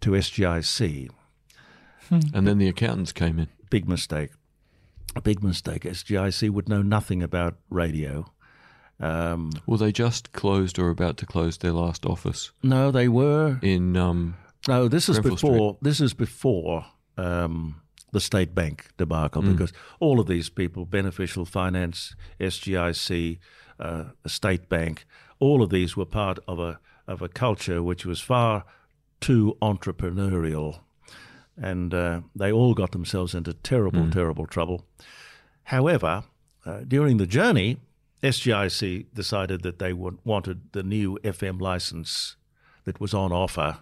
to SGIC. And then the accountants came in. Big mistake. A big mistake. SGIC would know nothing about radio. Well, they just closed or about to close their last office. No, they were in. No, this is Grenfell before. Street. This is before the State Bank debacle, because all of these people, Beneficial Finance, SGIC, State Bank, all of these were part of a culture which was far too entrepreneurial, and they all got themselves into terrible, terrible trouble. However, during the journey, SGIC decided that they wanted the new FM license that was on offer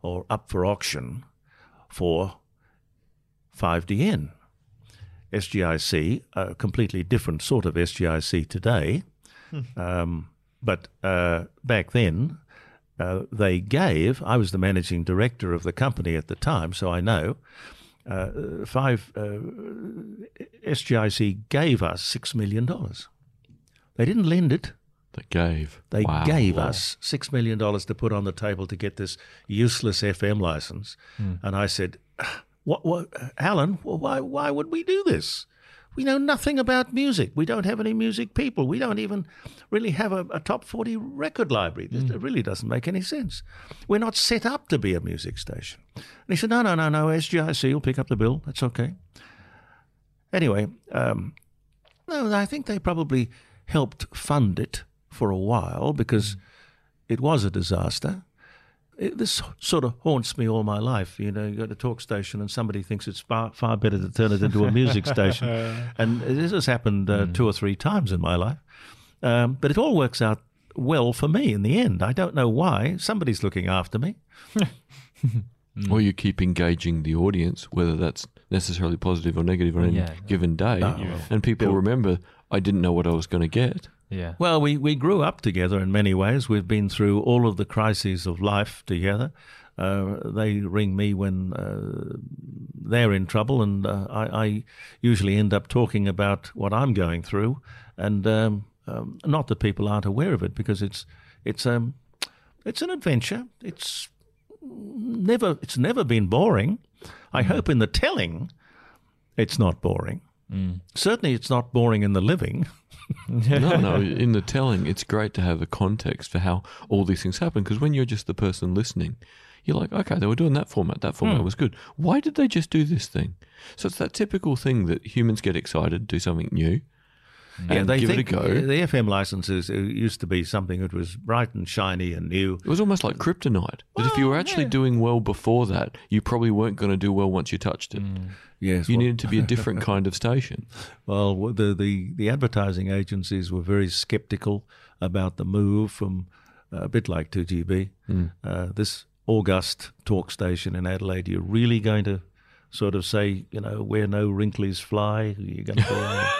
or up for auction for 5DN. SGIC, a completely different sort of SGIC today, but back then they gave, I was the managing director of the company at the time, so I know, SGIC gave us $6 million. They didn't lend it. They gave. They gave us $6 million to put on the table to get this useless FM license. And I said, "What, Alan, why would we do this? We know nothing about music. We don't have any music people. We don't even really have a top 40 record library. It really doesn't make any sense. We're not set up to be a music station." And he said, No, SGIC will pick up the bill. That's okay. Anyway, no, I think they probably helped fund it for a while, because it was a disaster. This sort of haunts me all my life. You know, you go to a talk station and somebody thinks it's far, far better to turn it into a music station. And this has happened 2 or 3 times in my life. But it all works out well for me in the end. I don't know why. Somebody's looking after me. Or you keep engaging the audience, whether that's necessarily positive or negative on any given day. And people remember, I didn't know what I was going to get. Yeah. Well, we grew up together in many ways. We've been through all of the crises of life together. They ring me when they're in trouble, and I usually end up talking about what I'm going through, and not that people aren't aware of it, because it's an adventure. It's never been boring. I hope in the telling, it's not boring. Certainly it's not boring in the living. No, in the telling, it's great to have a context for how all these things happen, because when you're just the person listening, you're like, okay, they were doing that format was good. Why did they just do this thing? So it's that typical thing that humans get excited, do something new, and they give it a go. The FM licenses used to be something that was bright and shiny and new. It was almost like kryptonite. Because if you were actually doing well before that, you probably weren't going to do well once you touched it. Yes, you needed to be a different kind of station. Well, the advertising agencies were very sceptical about the move from a bit like 2GB. This august talk station in Adelaide, you're really going to sort of say, you know, where no wrinklies fly, you're going to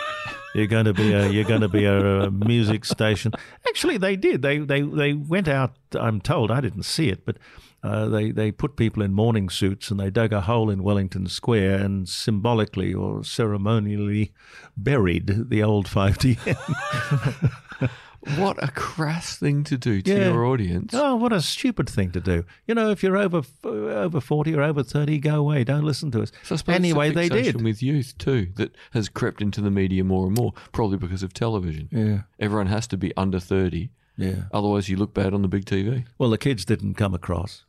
be a, you're going to be a music station. Actually, they did. They went out. I'm told, I didn't see it, but they put people in morning suits and they dug a hole in Wellington Square and symbolically or ceremonially buried the old 5DM. What a crass thing to do to your audience. Oh, what a stupid thing to do. You know, if you're over 40 or over 30, go away. Don't listen to us. So anyway, they did. With youth too, that has crept into the media more and more, probably because of television. Yeah. Everyone has to be under 30. Yeah. Otherwise, you look bad on the big TV. Well, the kids didn't come across.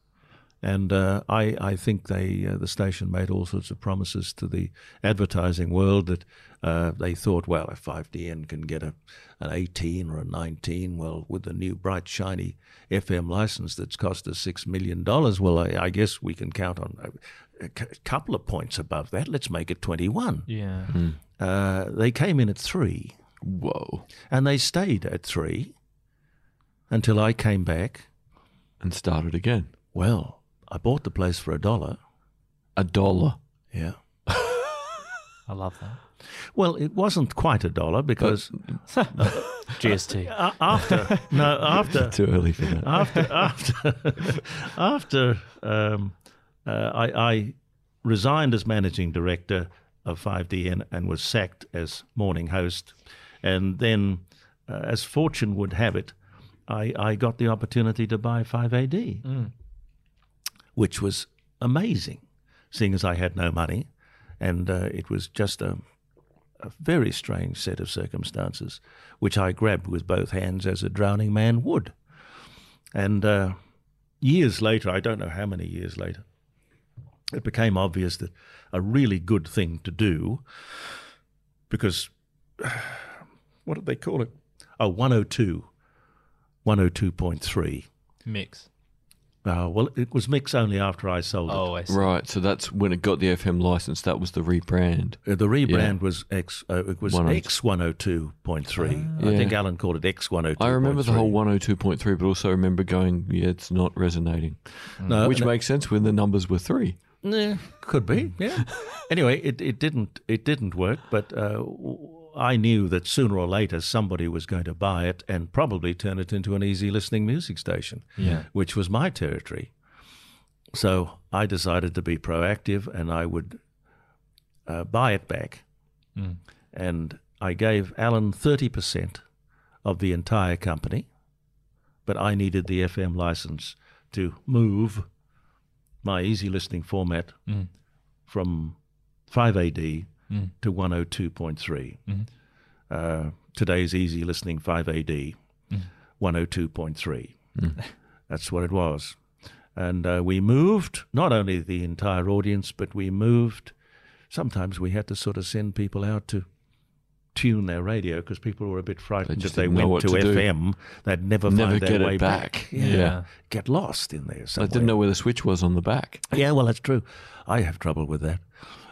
And I think the station made all sorts of promises to the advertising world that they thought, well, if 5DN can get an 18 or a 19, well, with the new bright, shiny FM license that's cost us $6 million, well, I guess we can count on a couple of points above that. Let's make it 21. Yeah. Mm. They came in at 3. Whoa. And they stayed at 3 until I came back. And started again. Well. I bought the place for $1. $1? Yeah. I love that. Well, it wasn't quite $1 because GST. After too early for that. After I resigned as managing director of 5DN and was sacked as morning host, and then, as fortune would have it, I got the opportunity to buy 5AD. Mm. Which was amazing, seeing as I had no money. And it was just a very strange set of circumstances, which I grabbed with both hands as a drowning man would. And years later, I don't know how many years later, it became obvious that a really good thing to do, because, what did they call it? Oh, 102, 102.3. Mix. Oh, well, it was mixed only after I sold it. Oh, I see. Right, so that's when it got the FM license. That was the rebrand. The rebrand was X102.3. I think Alan called it X102.3. I remember the whole 102.3, but also remember going, yeah, it's not resonating, which makes sense when the numbers were 3. Yeah, could be, yeah. Anyway, it didn't work, but I knew that sooner or later somebody was going to buy it and probably turn it into an easy listening music station, which was my territory. So I decided to be proactive and I would buy it back. Mm. And I gave Alan 30% of the entire company, but I needed the FM license to move my easy listening format from 5AD to 102.3. Mm-hmm. Today's easy listening 5AD, 102.3. Mm. That's what it was. And we moved not only the entire audience, but we moved. Sometimes we had to sort of send people out to tune their radio because people were a bit frightened if they went to FM. They'd never find their way back. Yeah. Get lost in there somewhere. I didn't know where the switch was on the back. Yeah, well, that's true. I have trouble with that.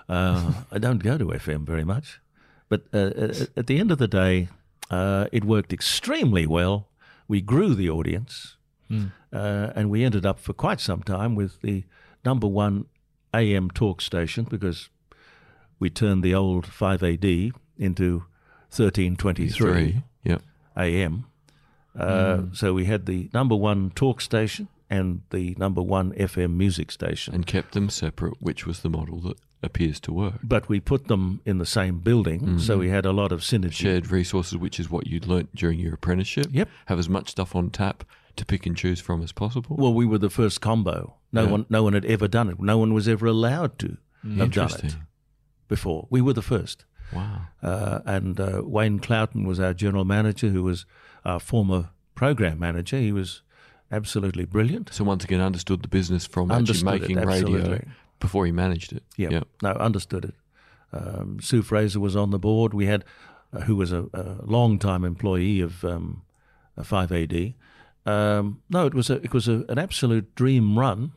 I don't go to FM very much. But at the end of the day, it worked extremely well. We grew the audience, and we ended up for quite some time with the #1 AM talk station because we turned the old 5AD into 1323 AM. So we had the #1 talk station and the #1 FM music station. And kept them separate, which was the model that appears to work. But we put them in the same building, so we had a lot of synergy. Shared resources, which is what you'd learnt during your apprenticeship. Yep. Have as much stuff on tap to pick and choose from as possible. Well, we were the first combo. No one had ever done it. No one was ever allowed to have done it before. We were the first. Wow. And Wayne Cloughton was our general manager, who was our former program manager. He was absolutely brilliant. So once again, understood the business from actually making radio before he managed it. Yeah, yep. No, understood it. Sue Fraser was on the board. We had, who was a long-time employee of 5AD. It was an absolute dream run,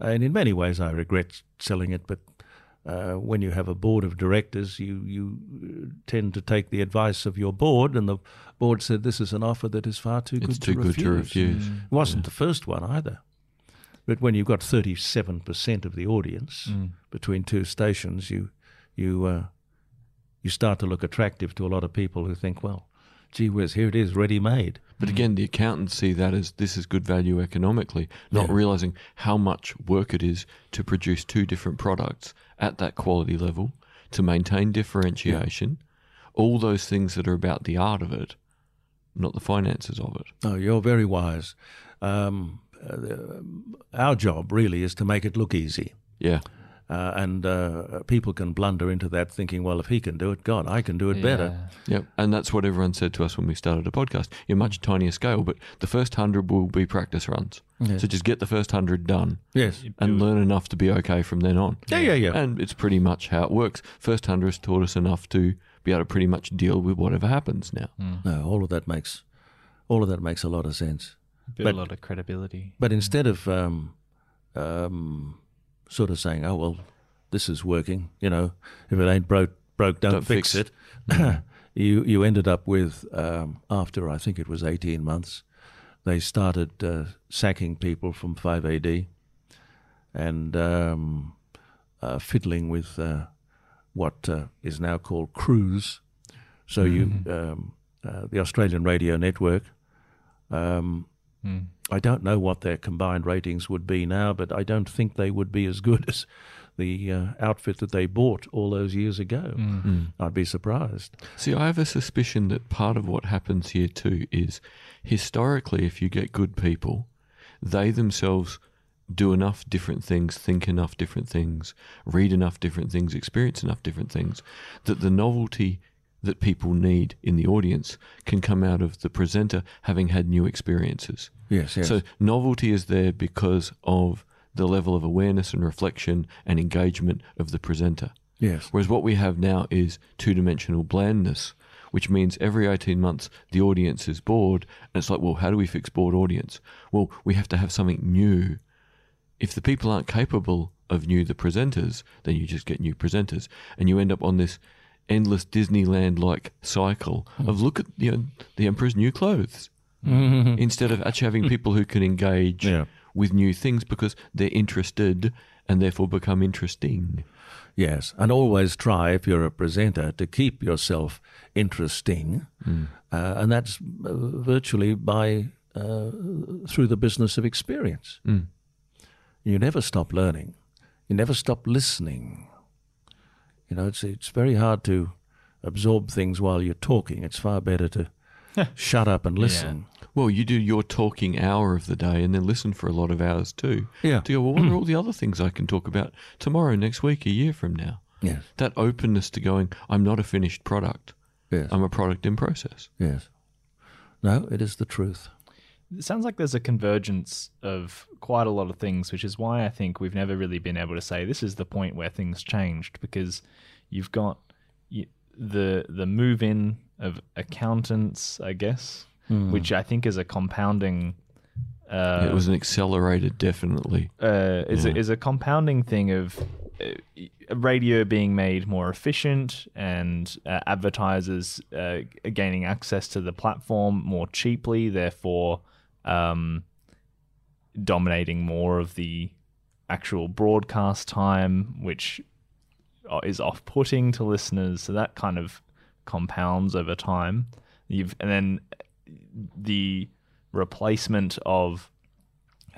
and in many ways I regret selling it. But when you have a board of directors, you tend to take the advice of your board, and the board said this is an offer that is far too good to refuse. It wasn't the first one either. But when you've got 37% of the audience between two stations, you start to look attractive to a lot of people who think, well, gee whiz, here it is, ready-made. But again, the accountants see that as this is good value economically, not realising how much work it is to produce two different products at that quality level, to maintain differentiation, all those things that are about the art of it, not the finances of it. Oh, you're very wise. Our job really is to make it look easy. Yeah. And people can blunder into that thinking, well, if he can do it, God, I can do it better. Yep. And that's what everyone said to us when we started a podcast. You're much tinier scale, but the first 100 will be practice runs. Yes. So just get the first 100 done. Yes. And learn enough to be okay from then on. Yeah. And it's pretty much how it works. First 100 has taught us enough to be able to pretty much deal with whatever happens now. Mm. No, all of that makes a lot of sense. But a lot of credibility. But instead of sort of saying, oh, well, this is working, you know, if it ain't broke, don't fix it. Mm. you ended up with, after I think it was 18 months, they started sacking people from 5AD and fiddling with what is now called crews. So the Australian Radio Network, I don't know what their combined ratings would be now, but I don't think they would be as good as the outfit that they bought all those years ago. Mm-hmm. I'd be surprised. See, I have a suspicion that part of what happens here too is historically, if you get good people, they themselves do enough different things, think enough different things, read enough different things, experience enough different things, that the novelty that people need in the audience can come out of the presenter having had new experiences. Yes. So novelty is there because of the level of awareness and reflection and engagement of the presenter. Yes. Whereas what we have now is two-dimensional blandness, which means every 18 months the audience is bored, and it's like, well, how do we fix bored audience? Well, we have to have something new. If the people aren't capable of new, the presenters, then you just get new presenters, and you end up on this endless Disneyland-like cycle of look at the Emperor's new clothes instead of actually having people who can engage with new things because they're interested and therefore become interesting. Yes, and always try, if you're a presenter, to keep yourself interesting, and that's virtually by through the business of experience. Mm. You never stop learning. You never stop listening. You know, it's very hard to absorb things while you're talking. It's far better to shut up and listen. Yeah. Well, you do your talking hour of the day and then listen for a lot of hours too. Yeah. To go, well, what are all the other things I can talk about tomorrow, next week, a year from now? Yes. That openness to going, I'm not a finished product. Yes. I'm a product in process. Yes. No, it is the truth. It sounds like there's a convergence of quite a lot of things, which is why I think we've never really been able to say this is the point where things changed, because you've got the move in of accountants, I guess, which I think is a compounding. It was an accelerator, definitely. Is a compounding thing of radio being made more efficient and advertisers gaining access to the platform more cheaply, therefore dominating more of the actual broadcast time, which is off-putting to listeners. So that kind of compounds over time. And then the replacement of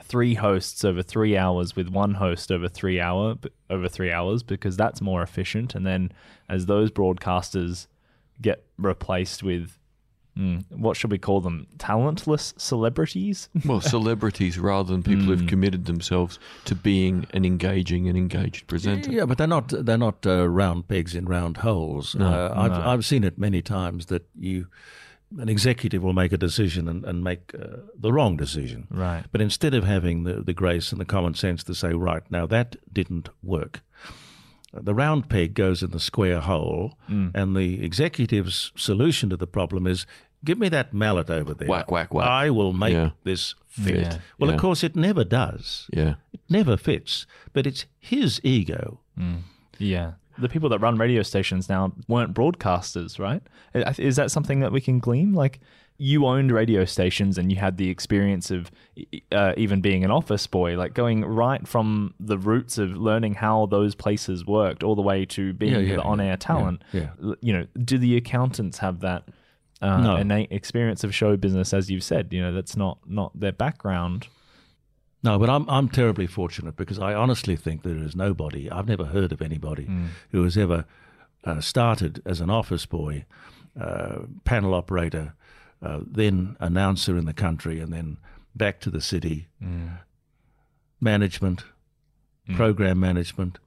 3 hosts over 3 hours with 1 host over 3 hours, because that's more efficient. And then as those broadcasters get replaced with what should we call them, talentless celebrities? Well, celebrities rather than people who've committed themselves to being an engaging and engaged presenter. Yeah, but they're not round pegs in round holes. No, I've seen it many times that an executive will make a decision and make the wrong decision. Right. But instead of having the grace and the common sense to say, right, now that didn't work. The round peg goes in the square hole, and the executive's solution to the problem is, give me that mallet over there. Whack, whack, whack. I will make this fit. Yeah. Well, of course, it never does. Yeah. It never fits. But it's his ego. Yeah. the people that run radio stations now weren't broadcasters, right? Is that something that we can glean? Like, you owned radio stations and you had the experience of even being an office boy, like going right from the roots of learning how those places worked all the way to being the on-air talent. You know, do the accountants have that innate experience of show business? As you've said, you know, that's not their background. No, but I'm terribly fortunate, because I honestly think there is nobody, I've never heard of anybody who has ever started as an office boy, panel operator, then announcer in the country, and then back to the city, management, program management,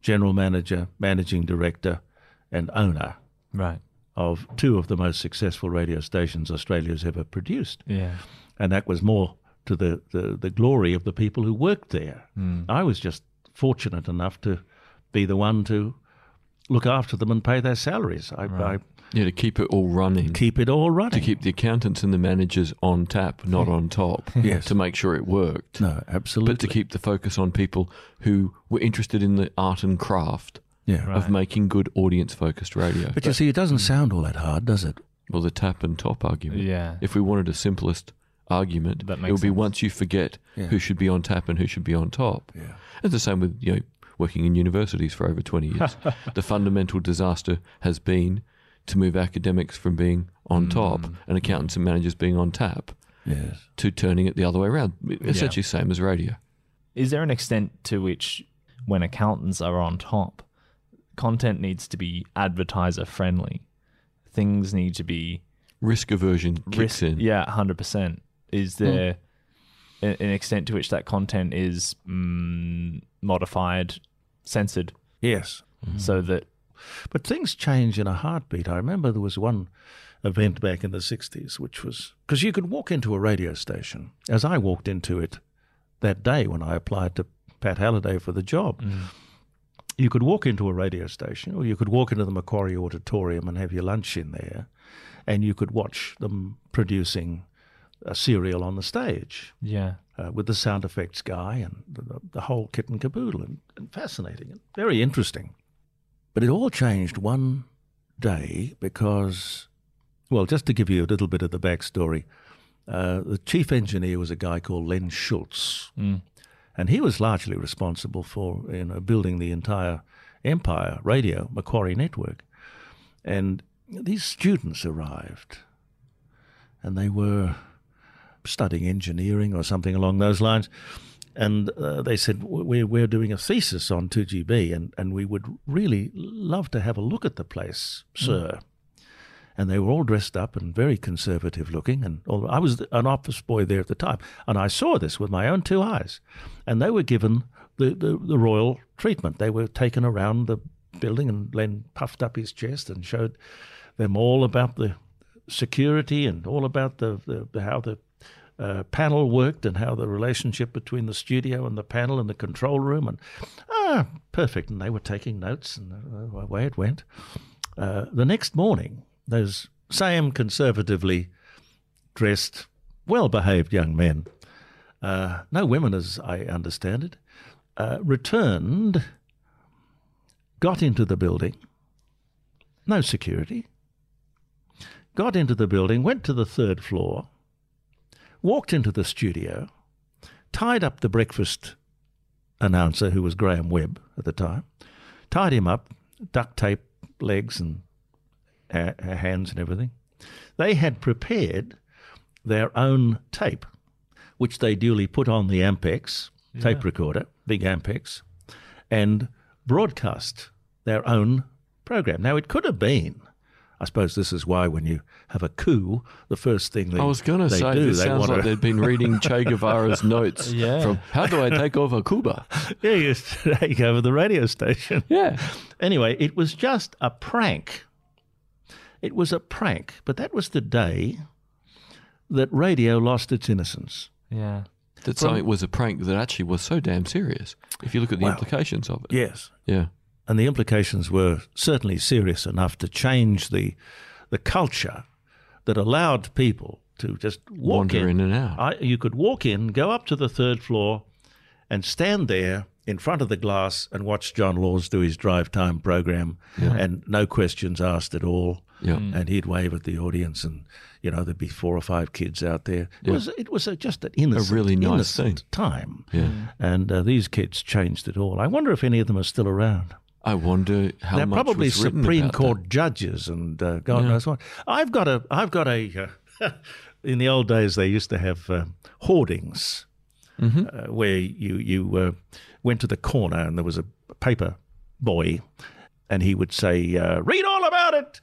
general manager, managing director, and owner of two of the most successful radio stations Australia's ever produced. Yeah. And that was more to the glory of the people who worked there. I was just fortunate enough to be the one to look after them and pay their salaries. To keep it all running. Keep it all running. To keep the accountants and the managers on tap, not on top, to make sure it worked. No, absolutely. But to keep the focus on people who were interested in the art and craft of making good audience-focused radio. But you see, it doesn't sound all that hard, does it? Well, the tap and top argument. Yeah. If we wanted a simplest argument, it would be once you forget who should be on tap and who should be on top. Yeah. It's the same with, you know, working in universities for over 20 years. The fundamental disaster has been to move academics from being on top and accountants and managers being on tap to turning it the other way around. Essentially the same as radio. Is there an extent to which, when accountants are on top, content needs to be advertiser-friendly? Things need to be... Risk aversion kicks in. Yeah, 100%. Is there an extent to which that content is modified, censored? Yes. So that... But things change in a heartbeat. I remember there was one event back in the 60s, which was... Because you could walk into a radio station, as I walked into it that day when I applied to Pat Halliday for the job. You could walk into a radio station, or you could walk into the Macquarie Auditorium and have your lunch in there, and you could watch them producing a serial on the stage with the sound effects guy and the whole kit and caboodle, and fascinating and very interesting. But it all changed one day because, well, just to give you a little bit of the backstory, the chief engineer was a guy called Len Schultz, and he was largely responsible for, you know, building the entire Empire Radio Macquarie Network. And these students arrived, and they were studying engineering or something along those lines. And they said, we're doing a thesis on 2GB, and we would really love to have a look at the place, sir. And they were all dressed up and very conservative looking. And all, I was an office boy there at the time, and I saw this with my own two eyes. And they were given the royal treatment. They were taken around the building, and Len puffed up his chest and showed them all about the security and all about the how the... panel worked, and how the relationship between the studio and the panel and the control room, and perfect. And they were taking notes, and away it went. The next morning, those same conservatively dressed, well-behaved young men, no women as I understand it, returned, got into the building, no security, got into the building, went to the third floor, walked into the studio, tied up the breakfast announcer, who was Graham Webb at the time, tied him up, duct tape legs and hands and everything. They had prepared their own tape, which they duly put on the Ampex tape recorder, big Ampex, and broadcast their own program. Now, it could have been... I suppose this is why when you have a coup, the first thing they do... I was going to say, it sounds like they'd been reading Che Guevara's notes from How Do I Take Over Cuba? Yeah, you take over the radio station. Yeah. Anyway, it was just a prank. It was a prank, but that was the day that radio lost its innocence. Yeah. That something was a prank that actually was so damn serious, if you look at the implications of it. Yes. Yeah. And the implications were certainly serious enough to change the culture that allowed people to just wander in and out. You could walk in, go up to the third floor, and stand there in front of the glass and watched John Laws do his drive time program, and no questions asked at all. Yeah. And he'd wave at the audience, and you know there'd be 4 or 5 kids out there. It was just an innocent, a really nice innocent thing. Time. Yeah. And these kids changed it all. I wonder if any of them are still around. I wonder how much probably was Supreme Court that. Judges and God knows what. I've got a. In the old days, they used to have hoardings, where you went to the corner and there was a paper boy, and he would say, "Read all about it,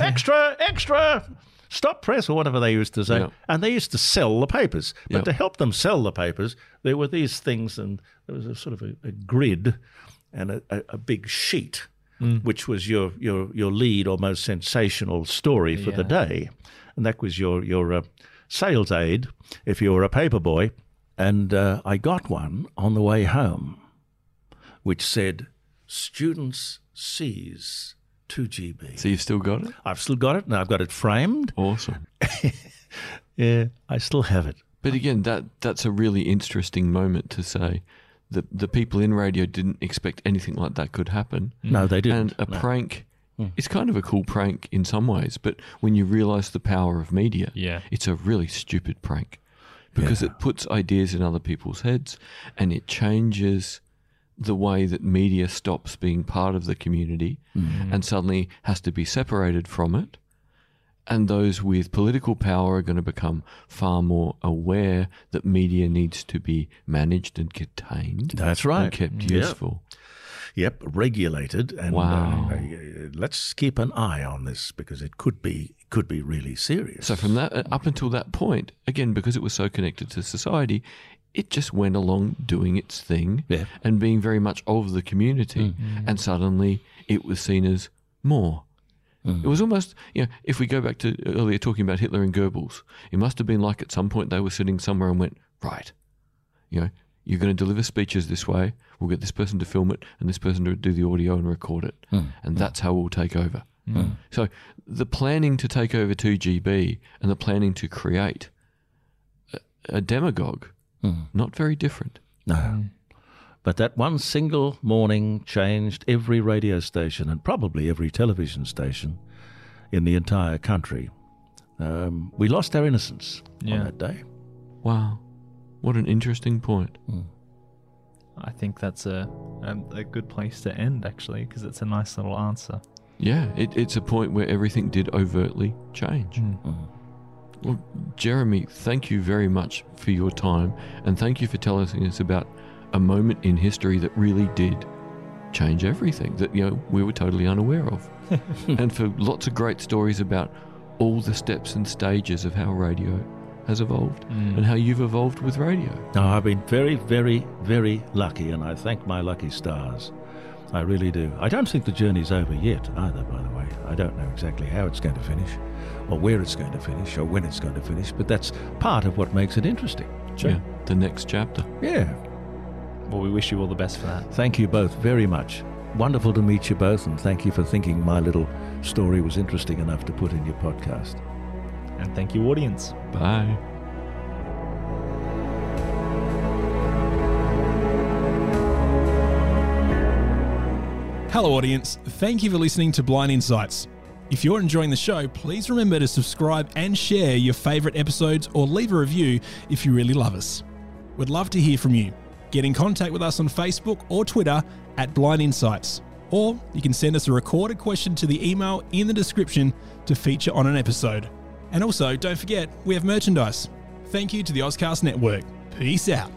extra, extra, stop press," or whatever they used to say. Yeah. And they used to sell the papers. But to help them sell the papers, there were these things, and there was a sort of a grid and a big sheet, which was your lead or most sensational story for the day. And that was your sales aid if you were a paper boy. And I got one on the way home, which said, "Students seize 2GB. So you've still got it? I've still got it, and I've got it framed. Awesome. Yeah, I still have it. But again, that's a really interesting moment to say that the people in radio didn't expect anything like that could happen. No, they didn't. And a prank... It's kind of a cool prank in some ways, but when you realise the power of media, it's a really stupid prank because it puts ideas in other people's heads and it changes the way that media stops being part of the community and suddenly has to be separated from it. And those with political power are going to become far more aware that media needs to be managed and contained. That's right. And kept useful. Yep, regulated, and let's keep an eye on this because it could be really serious. So from that up until that point, again, because it was so connected to society, it just went along doing its thing and being very much of the community, and suddenly it was seen as more. It was almost, if we go back to earlier talking about Hitler and Goebbels, it must have been like at some point they were sitting somewhere and went, right, you're going to deliver speeches this way. We'll get this person to film it and this person to do the audio and record it. And that's how we'll take over. So the planning to take over 2GB and the planning to create a demagogue, not very different. No. But that one single morning changed every radio station and probably every television station in the entire country. We lost our innocence on that day. Wow. What an interesting point. I think that's a good place to end, actually, because it's a nice little answer. Yeah, it's a point where everything did overtly change. Well, Jeremy, thank you very much for your time, and thank you for telling us about a moment in history that really did change everything, that we were totally unaware of, and for lots of great stories about all the steps and stages of how radio has evolved and how you've evolved with radio. No, I've been very, very, very lucky, and I thank my lucky stars. I really do. I don't think the journey's over yet either, by the way. I don't know exactly how it's going to finish or where it's going to finish or when it's going to finish, but that's part of what makes it interesting. Sure. Yeah, the next chapter. Yeah. Well, we wish you all the best for that. Thank you both very much. Wonderful to meet you both, and thank you for thinking my little story was interesting enough to put in your podcast. And thank you, audience. Bye. Hello, audience. Thank you for listening to Blind Insights. If you're enjoying the show, please remember to subscribe and share your favourite episodes or leave a review if you really love us. We'd love to hear from you. Get in contact with us on Facebook or Twitter at Blind Insights. Or you can send us a recorded question to the email in the description to feature on an episode. And also, don't forget, we have merchandise. Thank you to the Ozcast Network. Peace out.